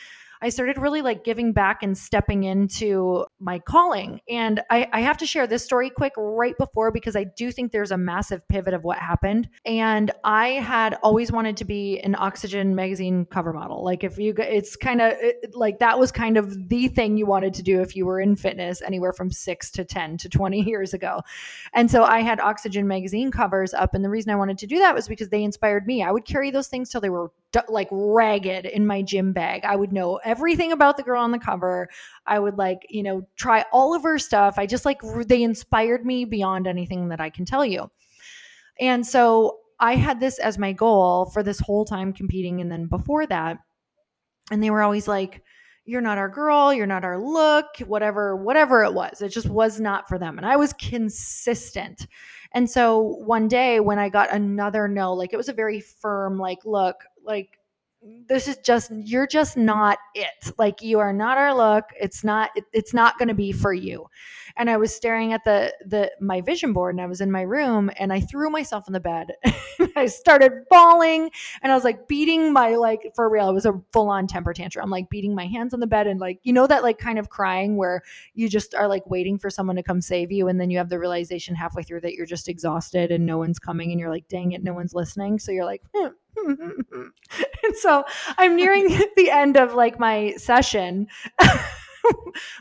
I started really like giving back and stepping into my calling. And I I have to share this story quick right before, because I do think there's a massive pivot of what happened. And I had always wanted to be an Oxygen magazine cover model. Like if you, it's kind of it, like that was kind of the thing you wanted to do if you were in fitness anywhere from six to ten to twenty years ago. And so I had Oxygen magazine covers up. And the reason I wanted to do that was because they inspired me. I would carry those things till they were like ragged in my gym bag. I would know everything about the girl on the cover. I would like, you know, try all of her stuff. I just like, they inspired me beyond anything that I can tell you. And so I had this as my goal for this whole time competing. And then before that, and they were always like, you're not our girl, you're not our look, whatever, whatever it was. It just was not for them. And I was consistent. And so one day when I got another no, like it was a very firm, like, look, like, this is just, you're just not it. Like you are not our look. It's not, it, it's not going to be for you. And I was staring at the, the, my vision board, and I was in my room, and I threw myself on the bed. I started bawling, and I was like beating my, like for real, it was a full on temper tantrum. I'm like beating my hands on the bed. And like, you know, that like kind of crying where you just are like waiting for someone to come save you. And then you have the realization halfway through that you're just exhausted and no one's coming, and you're like, dang it, no one's listening. So you're like, hmm. And so I'm nearing the end of like my session,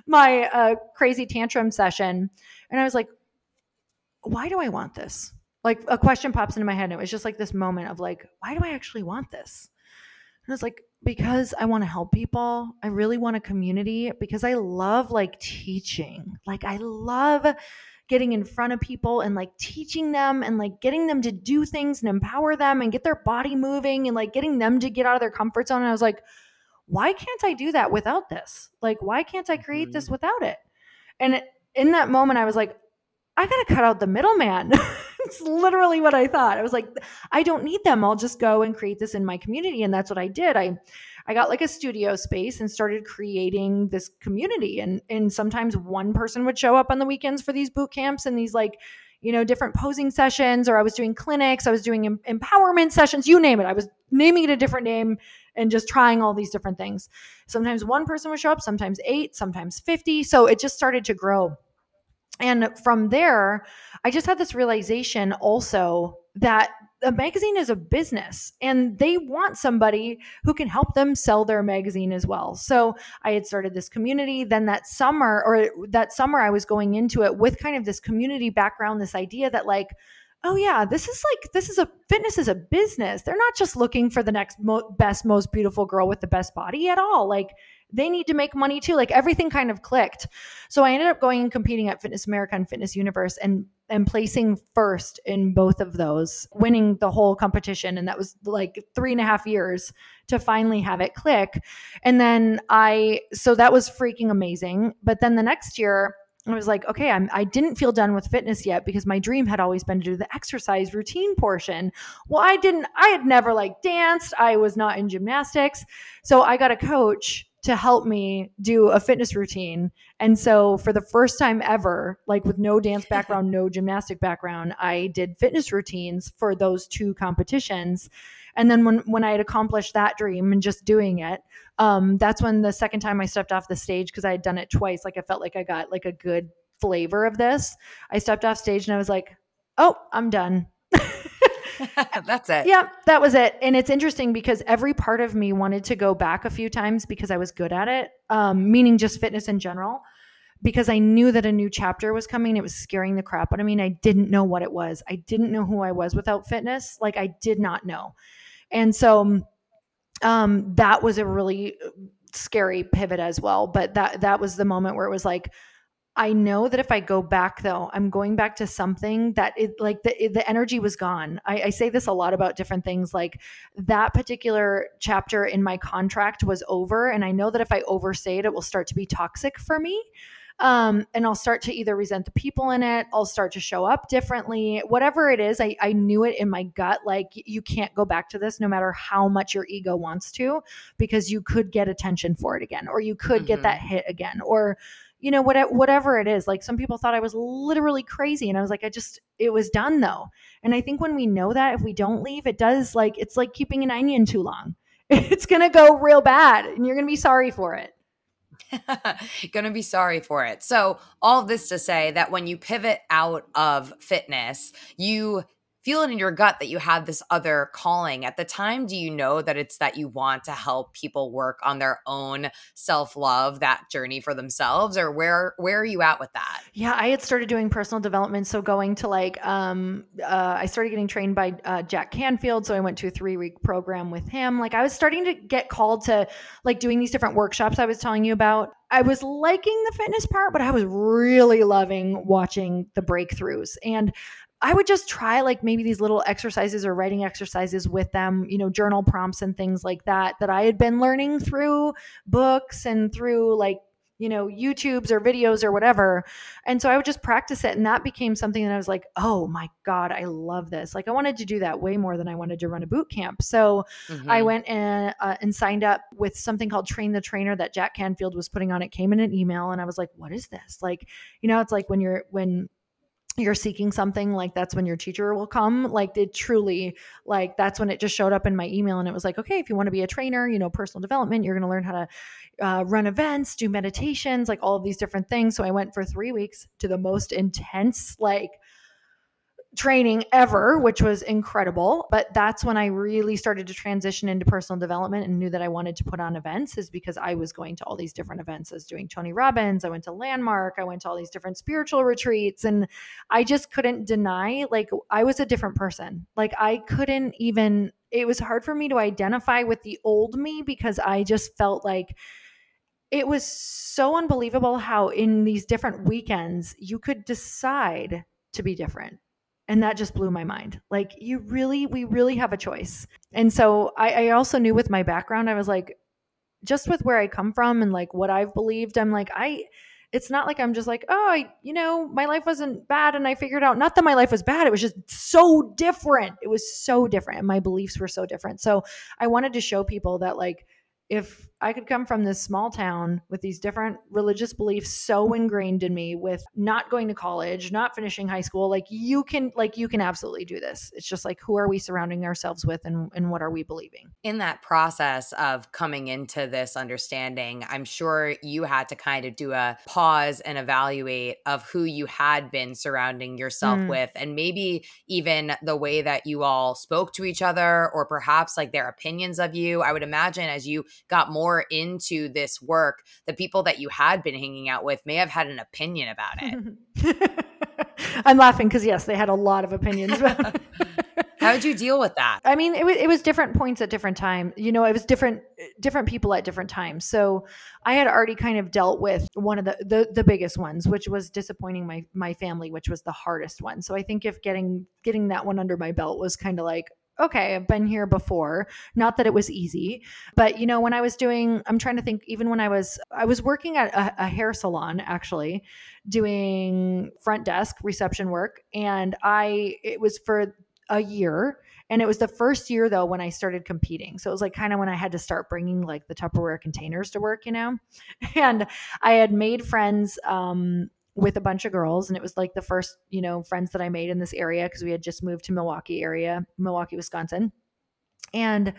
my uh, crazy tantrum session. And I was like, why do I want this? Like a question pops into my head. And it was just like this moment of like, why do I actually want this? And I was like, because I want to help people. I really want a community, because I love like teaching. Like I love getting in front of people and like teaching them and like getting them to do things and empower them and get their body moving and like getting them to get out of their comfort zone. And I was like, why can't I do that without this? Like, why can't I create this without it? And in that moment, I was like, I got to cut out the middleman. It's literally what I thought. I was like, I don't need them. I'll just go and create this in my community. And that's what I did. I, I got like a studio space and started creating this community. And, and sometimes one person would show up on the weekends for these boot camps and these like, you know, different posing sessions, or I was doing clinics, I was doing em- empowerment sessions, you name it. I was naming it a different name and just trying all these different things. Sometimes one person would show up, sometimes eight, sometimes fifty. So it just started to grow. And from there, I just had this realization also that a magazine is a business, and they want somebody who can help them sell their magazine as well. So I had started this community. Then that summer or that summer, I was going into it with kind of this community background, this idea that like, oh yeah, this is like, this is a fitness is a business. They're not just looking for the next mo- best, most beautiful girl with the best body at all. Like they need to make money too. Like everything kind of clicked. So I ended up going and competing at Fitness America and Fitness Universe and, and placing first in both of those, winning the whole competition. And that was like three and a half years to finally have it click. And then I, so that was freaking amazing. But then the next year, And I was like, okay, I'm, I didn't feel done with fitness yet because my dream had always been to do the exercise routine portion. Well, I didn't, I had never like danced. I was not in gymnastics. So I got a coach to help me do a fitness routine. And so for the first time ever, like with no dance background, no gymnastic background, I did fitness routines for those two competitions. And then when, when I had accomplished that dream and just doing it, um, that's when the second time I stepped off the stage, because I had done it twice, like I felt like I got like a good flavor of this. I stepped off stage and I was like, oh, I'm done. That's it. Yeah, that was it. And it's interesting because every part of me wanted to go back a few times because I was good at it, um, meaning just fitness in general, because I knew that a new chapter was coming. It was scaring the crap out of me. And I didn't know what it was. I didn't know who I was without fitness. Like I did not know. And so um, that was a really scary pivot as well. But that that was the moment where it was like, I know that if I go back though, I'm going back to something that it like the, it, the energy was gone. I, I say this a lot about different things. Like that particular chapter in my contract was over. And I know that if I overstay it, it will start to be toxic for me. Um, and I'll start to either resent the people in it. I'll start to show up differently, whatever it is. I, I knew it in my gut. Like you can't go back to this no matter how much your ego wants to, because you could get attention for it again, or you could mm-hmm. get that hit again, or you know, what, whatever it is, like some people thought I was literally crazy. And I was like, I just, it was done though. And I think when we know that, if we don't leave, it does like, it's like keeping an onion too long. It's going to go real bad and you're going to be sorry for it. Going to be sorry for it. So all this to say that when you pivot out of fitness, you feel it in your gut that you have this other calling. At the time, do you know that it's that you want to help people work on their own self-love, that journey for themselves? Or where where are you at with that? Yeah, I had started doing personal development. So going to like, um, uh, I started getting trained by uh, Jack Canfield. So I went to a three-week program with him. Like I was starting to get called to like doing these different workshops I was telling you about. I was liking the fitness part, but I was really loving watching the breakthroughs. And I would just try like maybe these little exercises or writing exercises with them, you know, journal prompts and things like that, that I had been learning through books and through like, you know, YouTubes or videos or whatever. And so I would just practice it. And that became something that I was like, oh my God, I love this. Like I wanted to do that way more than I wanted to run a boot camp. So mm-hmm. I went and, uh, and signed up with something called Train the Trainer that Jack Canfield was putting on. It came in an email and I was like, what is this? Like, you know, it's like when you're, when, you're seeking something, like that's when your teacher will come. Like it truly, like that's when it just showed up in my email. And it was like, okay, if you want to be a trainer, you know, personal development, you're going to learn how to uh, run events, do meditations, like all of these different things. So I went for three weeks to the most intense, like training ever, which was incredible. But that's when I really started to transition into personal development and knew that I wanted to put on events, is because I was going to all these different events. I was doing Tony Robbins. I went to Landmark. I went to all these different spiritual retreats, and I just couldn't deny, like I was a different person. Like I couldn't even, it was hard for me to identify with the old me, because I just felt like it was so unbelievable how in these different weekends you could decide to be different. And that just blew my mind. Like you really, we really have a choice. And so I, I also knew with my background, I was like, just with where I come from and like what I've believed, I'm like, I, it's not like I'm just like, oh, I, you know, my life wasn't bad. And I figured out, not that my life was bad. It was just so different. It was so different. And my beliefs were so different. So I wanted to show people that like, if I could come from this small town with these different religious beliefs so ingrained in me, with not going to college, not finishing high school, like you can, like you can absolutely do this. It's just like, who are we surrounding ourselves with, and, and what are we believing? In that process of coming into this understanding, I'm sure you had to kind of do a pause and evaluate of who you had been surrounding yourself mm. with, and maybe even the way that you all spoke to each other, or perhaps like their opinions of you. I would imagine as you got more into this work, the people that you had been hanging out with may have had an opinion about it. I'm laughing because yes, they had a lot of opinions. How did you deal with that? I mean, it was, it was different points at different times. You know, it was different, different people at different times. So I had already kind of dealt with one of the, the, the biggest ones, which was disappointing my, my family, which was the hardest one. So I think if getting, getting that one under my belt was kind of like, okay, I've been here before. Not that it was easy, but you know, when I was doing, I'm trying to think, even when I was, I was working at a, a hair salon, actually doing front desk reception work. And I, it was for a year. And it was the first year though, when I started competing. So it was like kind of when I had to start bringing like the Tupperware containers to work, you know, and I had made friends, um, with a bunch of girls. And it was like the first, you know, friends that I made in this area. Cause we had just moved to Milwaukee area, Milwaukee, Wisconsin. And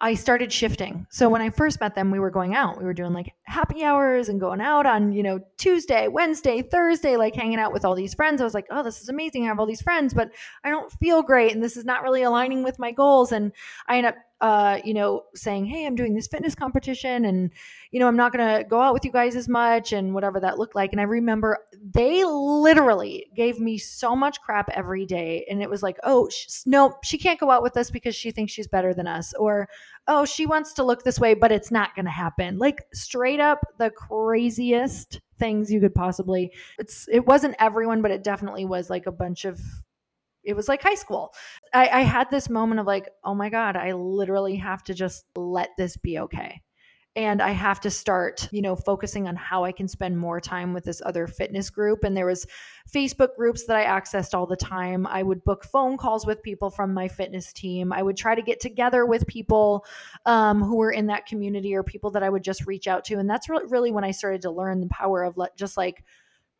I started shifting. So when I first met them, we were going out, we were doing like happy hours and going out on, you know, Tuesday, Wednesday, Thursday, like hanging out with all these friends. I was like, oh, this is amazing. I have all these friends, but I don't feel great. And this is not really aligning with my goals. And I end up, uh, you know, saying, hey, I'm doing this fitness competition and, you know, I'm not going to go out with you guys as much and whatever that looked like. And I remember they literally gave me so much crap every day. And it was like, oh, sh- no, she can't go out with us because she thinks she's better than us. Or, oh, she wants to look this way, but it's not going to happen. Like straight up the craziest things you could possibly, it's, it wasn't everyone, but it definitely was like a bunch of, it was like high school. I, I had this moment of like, oh my God, I literally have to just let this be okay. And I have to start, you know, focusing on how I can spend more time with this other fitness group. And there was Facebook groups that I accessed all the time. I would book phone calls with people from my fitness team. I would try to get together with people um, who were in that community or people that I would just reach out to. And that's really when I started to learn the power of let, just like,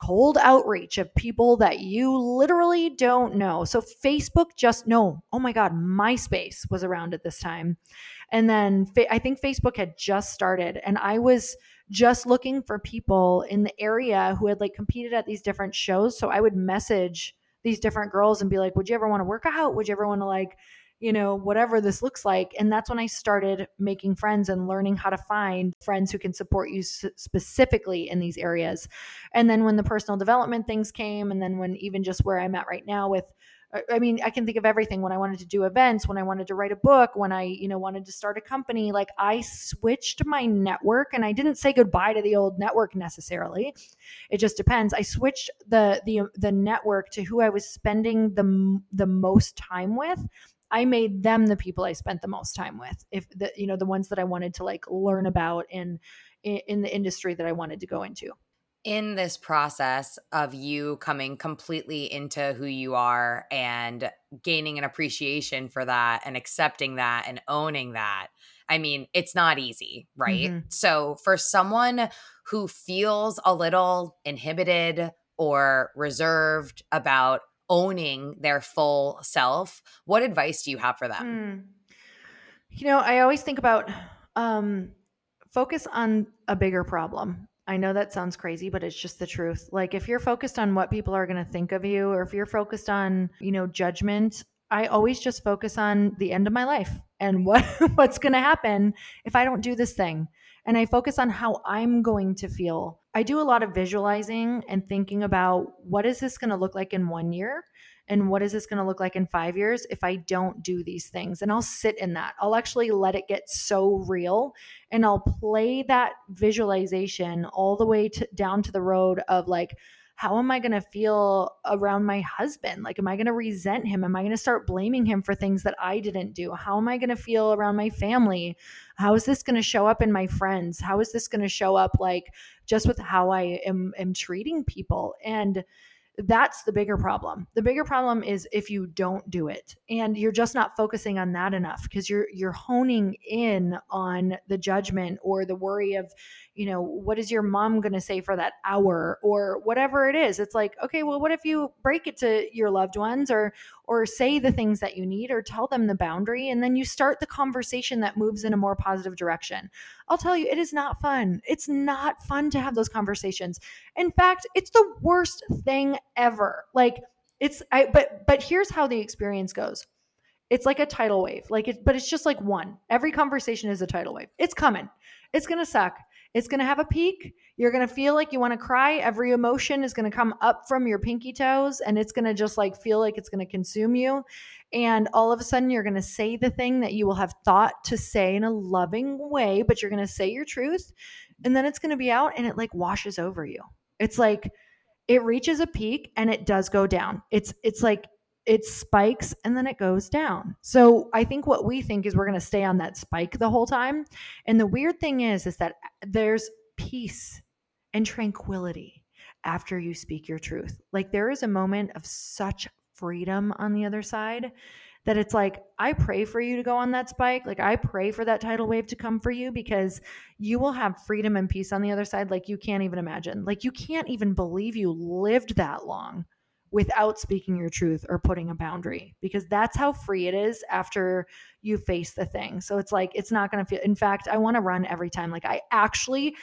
cold outreach of people that you literally don't know. So Facebook just, no, oh my God, MySpace was around at this time. And then I think Facebook had just started and I was just looking for people in the area who had like competed at these different shows. So I would message these different girls and be like, would you ever want to work out? Would you ever want to like, you know, whatever this looks like. And that's when I started making friends and learning how to find friends who can support you s- specifically in these areas. And then when the personal development things came, and then when even just where I'm at right now with, I mean, I can think of everything when I wanted to do events, when I wanted to write a book, when I, you know, wanted to start a company, like I switched my network and I didn't say goodbye to the old network necessarily. It just depends. I switched the, the, the network to who I was spending the, the most time with. I made them the people I spent the most time with, if the, you know, the ones that I wanted to like learn about in, in, in the industry that I wanted to go into. In this process of you coming completely into who you are and gaining an appreciation for that and accepting that and owning that, I mean, it's not easy, right? Mm-hmm. So for someone who feels a little inhibited or reserved about owning their full self, what advice do you have for them? Mm. You know, I always think about um, focus on a bigger problem. I know that sounds crazy, but it's just the truth. Like if you're focused on what people are going to think of you, or if you're focused on, you know, judgment, I always just focus on the end of my life and what what's going to happen if I don't do this thing. And I focus on how I'm going to feel. I do a lot of visualizing and thinking about what is this going to look like in one year and what is this going to look like in five years if I don't do these things. And I'll sit in that. I'll actually let it get so real and I'll play that visualization all the way to, down to the road of like, how am I going to feel around my husband? Like, am I going to resent him? Am I going to start blaming him for things that I didn't do? How am I going to feel around my family? How is this going to show up in my friends? How is this going to show up like just with how I am, am treating people? And that's the bigger problem. The bigger problem is if you don't do it and you're just not focusing on that enough because you're, you're honing in on the judgment or the worry of, you know, what is your mom going to say for that hour or whatever it is. It's like, okay, well, what if you break it to your loved ones or, or say the things that you need or tell them the boundary. And then you start the conversation that moves in a more positive direction. I'll tell you, it is not fun. It's not fun to have those conversations. In fact, it's the worst thing ever. Like it's, I, but, but here's how the experience goes. It's like a tidal wave, like it, but it's just like one, every conversation is a tidal wave. It's coming. It's going to suck. It's going to have a peak. You're going to feel like you want to cry. Every emotion is going to come up from your pinky toes and it's going to just like feel like it's going to consume you. And all of a sudden you're going to say the thing that you will have thought to say in a loving way, but you're going to say your truth and then it's going to be out and it like washes over you. It's like, it reaches a peak and it does go down. It's, it's like, it spikes and then it goes down. So I think what we think is we're going to stay on that spike the whole time. And the weird thing is, is that there's peace and tranquility after you speak your truth. Like, there is a moment of such freedom on the other side that it's like, I pray for you to go on that spike. Like, I pray for that tidal wave to come for you, because you will have freedom and peace on the other side. Like, you can't even imagine, like, you can't even believe you lived that long without speaking your truth or putting a boundary, because that's how free it is after you face the thing. So it's like, it's not going to feel, in fact, I want to run every time. Like, I actually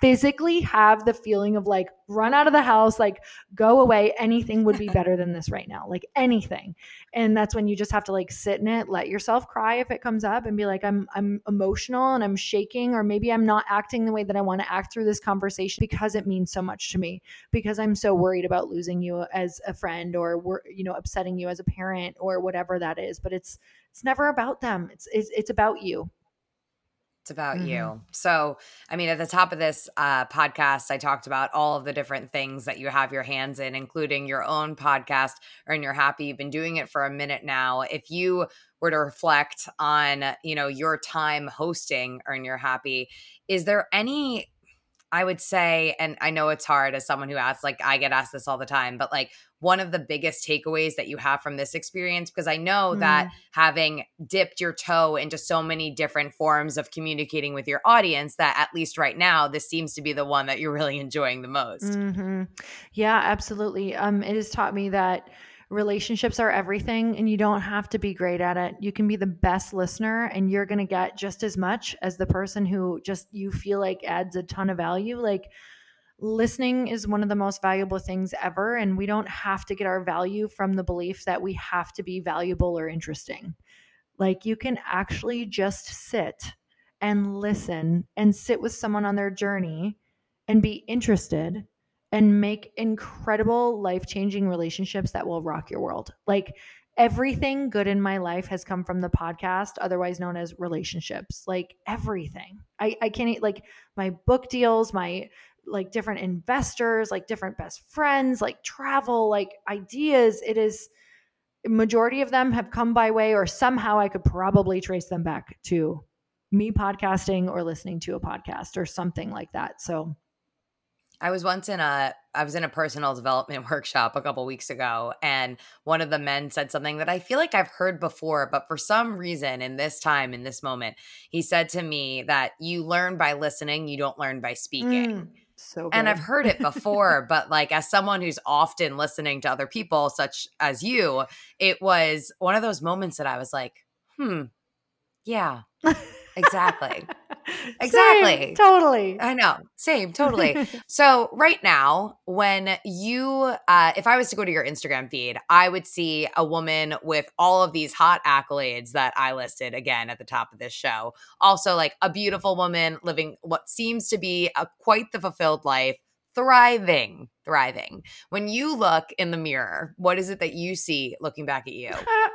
physically have the feeling of like, run out of the house, like, go away. Anything would be better than this right now, like anything. And that's when you just have to like sit in it, let yourself cry if it comes up, and be like, I'm, I'm emotional and I'm shaking, or maybe I'm not acting the way that I want to act through this conversation because it means so much to me, because I'm so worried about losing you as a friend, or we're, you know, upsetting you as a parent, or whatever that is. But it's, it's never about them. It's, it's, it's about you. It's about mm-hmm. you. So, I mean, at the top of this uh, podcast, I talked about all of the different things that you have your hands in, including your own podcast, Earn Your Happy. You've been doing it for a minute now. If you were to reflect on, you know, your time hosting Earn Your Happy, is there any, I would say, and I know it's hard as someone who asks, like, I get asked this all the time, but like, one of the biggest takeaways that you have from this experience? Because I know mm. that having dipped your toe into so many different forms of communicating with your audience, that at least right now, this seems to be the one that you're really enjoying the most. Mm-hmm. Yeah, absolutely. Um, it has taught me that relationships are everything, and you don't have to be great at it. You can be the best listener, and you're going to get just as much as the person who just you feel like adds a ton of value. Like, listening is one of the most valuable things ever, and we don't have to get our value from the belief that we have to be valuable or interesting. Like, you can actually just sit and listen and sit with someone on their journey and be interested and make incredible life-changing relationships that will rock your world. Like, everything good in my life has come from the podcast, otherwise known as relationships. Like, everything. I, I can't, like, my book deals, my like different investors, like different best friends, like travel, like ideas. It is, majority of them have come by way, or somehow I could probably trace them back to me podcasting or listening to a podcast or something like that. So I was once in a I was in a personal development workshop a couple weeks ago, and one of the men said something that I feel like I've heard before, but for some reason in this time, in this moment, he said to me that you learn by listening, you don't learn by speaking. Mm, so good. And I've heard it before, but like, as someone who's often listening to other people such as you, it was one of those moments that I was like, hmm, yeah, exactly. Exactly. Same, totally. I know. Same. Totally. So right now, when you, uh, if I was to go to your Instagram feed, I would see a woman with all of these hot accolades that I listed again at the top of this show. Also, like, a beautiful woman living what seems to be a quite the fulfilled life, thriving, thriving. When you look in the mirror, what is it that you see looking back at you?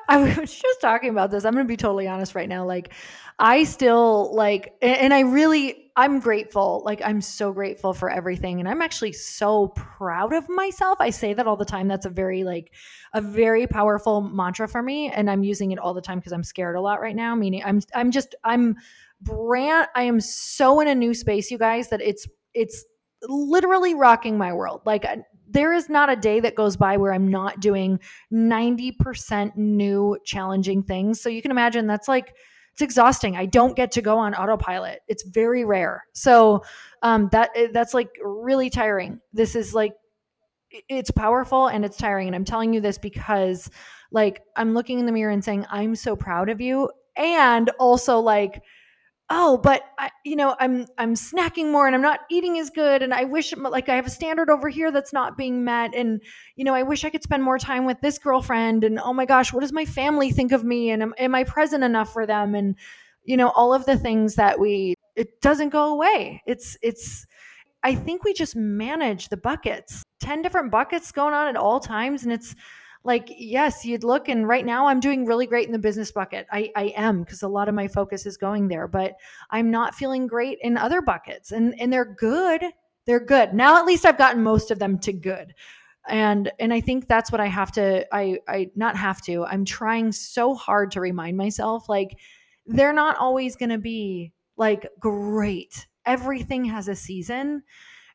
I was just talking about this. I'm going to be totally honest right now. Like, I still like, and I really, I'm grateful. Like, I'm so grateful for everything. And I'm actually so proud of myself. I say that all the time. That's a very, like, a very powerful mantra for me. And I'm using it all the time because I'm scared a lot right now. Meaning I'm, I'm just, I'm brand, I am so in a new space, you guys, that it's, it's literally rocking my world. Like, there is not a day that goes by where I'm not doing ninety percent new challenging things. So you can imagine that's like, it's exhausting. I don't get to go on autopilot. It's very rare. So um, that that's like really tiring. This is like, it's powerful and it's tiring. And I'm telling you this because, like, I'm looking in the mirror and saying, I'm so proud of you. And also, like, oh, but I, you know, I'm, I'm snacking more and I'm not eating as good. And I wish, like, I have a standard over here that's not being met. And, you know, I wish I could spend more time with this girlfriend, and, oh my gosh, what does my family think of me? And am, am I present enough for them? And, you know, all of the things that we, it doesn't go away. It's, it's, I think we just manage the buckets, ten different buckets going on at all times. And it's, like, yes, you'd look, and right now I'm doing really great in the business bucket. I, I am, because a lot of my focus is going there, but I'm not feeling great in other buckets, and, and they're good. They're good. Now, at least I've gotten most of them to good. And, and I think that's what I have to, I, I not have to, I'm trying so hard to remind myself, like, they're not always going to be like, great. Everything has a season.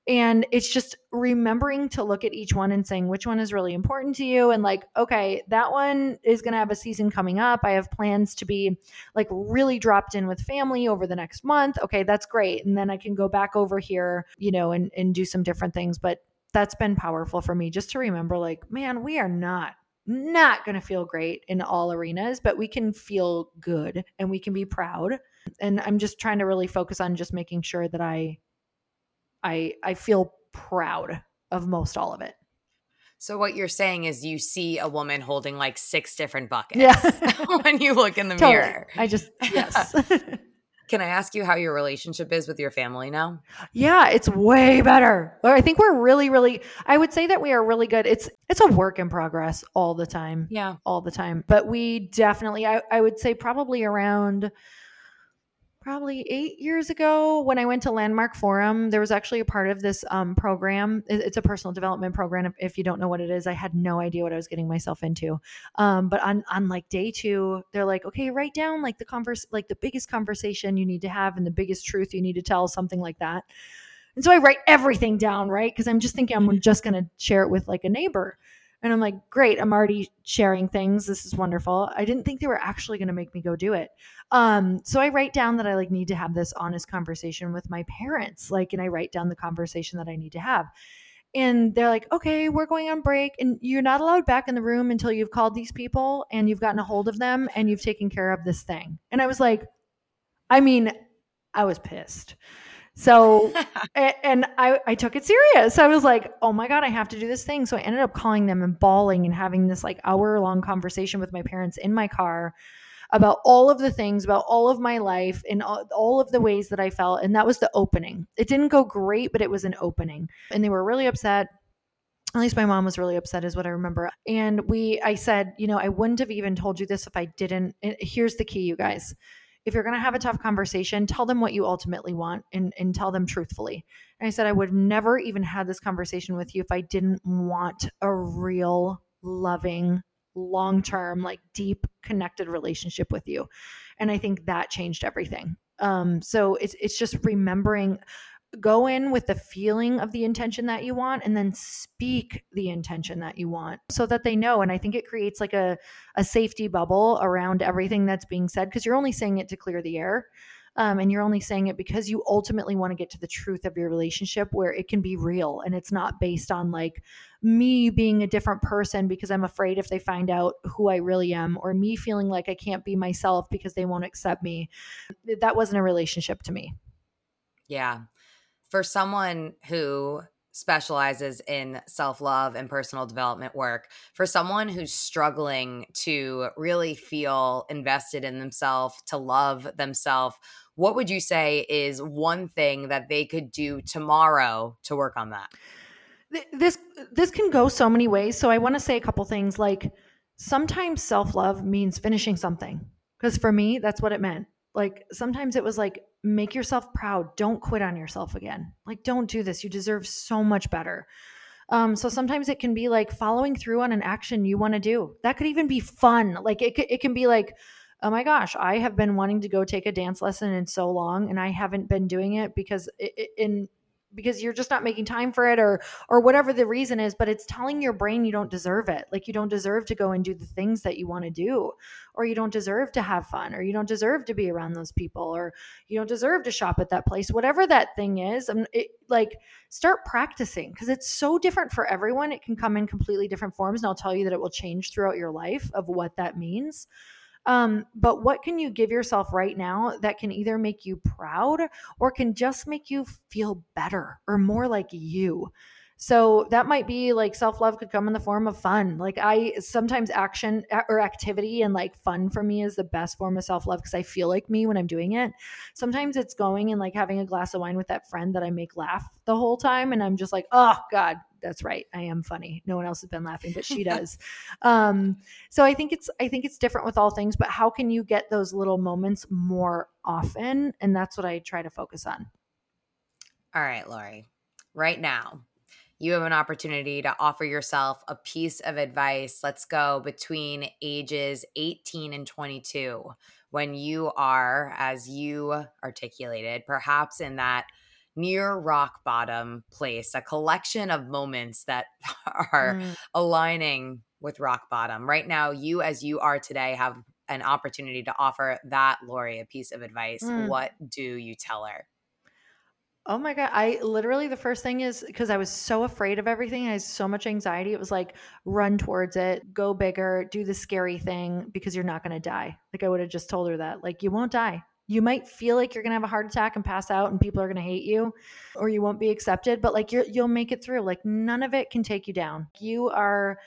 And it's just remembering to look at each one and saying, which one is really important to you? And like, okay, that one is going to have a season coming up. I have plans to be like really dropped in with family over the next month. Okay, that's great. And then I can go back over here, you know, and, and do some different things. But that's been powerful for me just to remember, like, man, we are not, not going to feel great in all arenas, but we can feel good and we can be proud. And I'm just trying to really focus on just making sure that I I I feel proud of most all of it. So what you're saying is you see a woman holding like six different buckets yeah. when you look in the totally. Mirror. I just, yes. Can I ask you how your relationship is with your family now? Yeah, it's way better. I think we're really, really, I would say that we are really good. It's it's a work in progress all the time. Yeah. All the time. But we definitely, I, I would say probably around Probably eight years ago when I went to Landmark Forum, there was actually a part of this um, program. It's a personal development program. If you don't know what it is, I had no idea what I was getting myself into. Um, but on, on like day two, they're like, okay, write down like the converse, like the biggest conversation you need to have and the biggest truth you need to tell, something like that. And so I write everything down, right? Because I'm just thinking I'm just going to share it with like a neighbor. And I'm like, great, I'm already sharing things. This is wonderful. I didn't think they were actually going to make me go do it. Um, so I write down that I like need to have this honest conversation with my parents. Like, and I write down the conversation that I need to have. And they're like, okay, we're going on break. And you're not allowed back in the room until you've called these people and you've gotten a hold of them and you've taken care of this thing. And I was like, I mean, I was pissed. So, and I, I took it serious. I was like, oh my God, I have to do this thing. So I ended up calling them and bawling and having this like hour long conversation with my parents in my car about all of the things, about all of my life and all, all of the ways that I felt. And that was the opening. It didn't go great, but it was an opening. And they were really upset. At least my mom was really upset is what I remember. And we, I said, you know, I wouldn't have even told you this if I didn't. And here's the key, you guys. If you're going to have a tough conversation, tell them what you ultimately want and, and tell them truthfully. And I said, I would have never even had this conversation with you if I didn't want a real, loving, long-term, like deep connected relationship with you. And I think that changed everything. Um, so it's, it's just remembering, go in with the feeling of the intention that you want and then speak the intention that you want so that they know. And I think it creates like a, a safety bubble around everything that's being said because you're only saying it to clear the air. Um, and you're only saying it because you ultimately want to get to the truth of your relationship where it can be real. And it's not based on like me being a different person because I'm afraid if they find out who I really am or me feeling like I can't be myself because they won't accept me. That wasn't a relationship to me. Yeah. For someone who specializes in self-love and personal development work, for someone who's struggling to really feel invested in themselves, to love themselves, what would you say is one thing that they could do tomorrow to work on that? This this can go so many ways. So I want to say a couple things like sometimes self-love means finishing something because for me, that's what it meant. Like sometimes it was like, make yourself proud. Don't quit on yourself again. Like, don't do this. You deserve so much better. Um, so sometimes it can be like following through on an action you want to do. That could even be fun. Like it, it can be like, oh my gosh, I have been wanting to go take a dance lesson in so long and I haven't been doing it because it, in because you're just not making time for it or, or whatever the reason is, but it's telling your brain you don't deserve it. Like you don't deserve to go and do the things that you want to do, or you don't deserve to have fun, or you don't deserve to be around those people, or you don't deserve to shop at that place, whatever that thing is. I'm, it, like start practicing because it's so different for everyone. It can come in completely different forms. And I'll tell you that it will change throughout your life of what that means. Um, but what can you give yourself right now that can either make you proud or can just make you feel better or more like you? So that might be like self-love could come in the form of fun. Like I sometimes action or activity and like fun for me is the best form of self-love because I feel like me when I'm doing it. Sometimes it's going and like having a glass of wine with that friend that I make laugh the whole time. And I'm just like, oh God, that's right. I am funny. No one else has been laughing, but she does. um, so I think it's, I think it's different with all things, but how can you get those little moments more often? And that's what I try to focus on. All right, Lori, right now, you have an opportunity to offer yourself a piece of advice, let's go, between ages eighteen and twenty-two, when you are, as you articulated, perhaps in that near rock bottom place, a collection of moments that are mm. aligning with rock bottom. Right now, you as you are today have an opportunity to offer that Lori a piece of advice. Mm. What do you tell her? Oh my God. I literally, the first thing is, because I was so afraid of everything. I had so much anxiety. It was like, run towards it, go bigger, do the scary thing, because you're not going to die. Like, I would have just told her that, like, you won't die. You might feel like you're going to have a heart attack and pass out and people are going to hate you, or you won't be accepted, but like, you're, you'll make it through. Like, none of it can take you down. You are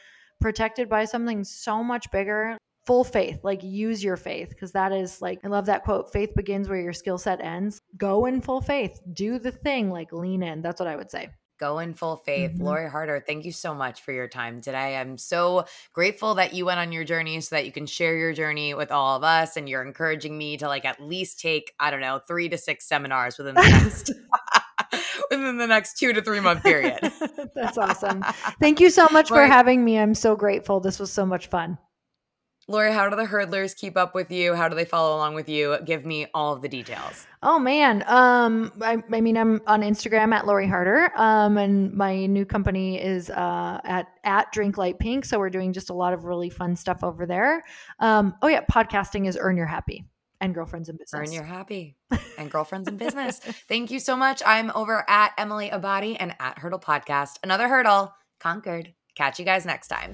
protected by something so much bigger. Full faith, like, use your faith, because that is like, I love that quote, faith begins where your skill set ends. Go in full faith, do the thing, like, lean in. That's what I would say. Go in full faith. Mm-hmm. Lori Harder, thank you so much for your time today. I'm so grateful that you went on your journey so that you can share your journey with all of us. And you're encouraging me to, like, at least take, I don't know, three to six seminars within the next within the next two to three month period. That's awesome. Thank you so much Lori, for having me. I'm so grateful. This was so much fun. Lori, how do the hurdlers keep up with you? How do they follow along with you? Give me all of the details. Oh, man. Um, I, I mean, I'm on Instagram at Lori Harder, um, and my new company is uh, at, at Drink Light Pink. So we're doing just a lot of really fun stuff over there. Um, oh, yeah. Podcasting is Earn Your Happy. And Girlfriends in Business. Earn Your Happy and Girlfriends in Business. Thank you so much. I'm over at Emily Abadi and at Hurdle Podcast. Another hurdle conquered. Catch you guys next time.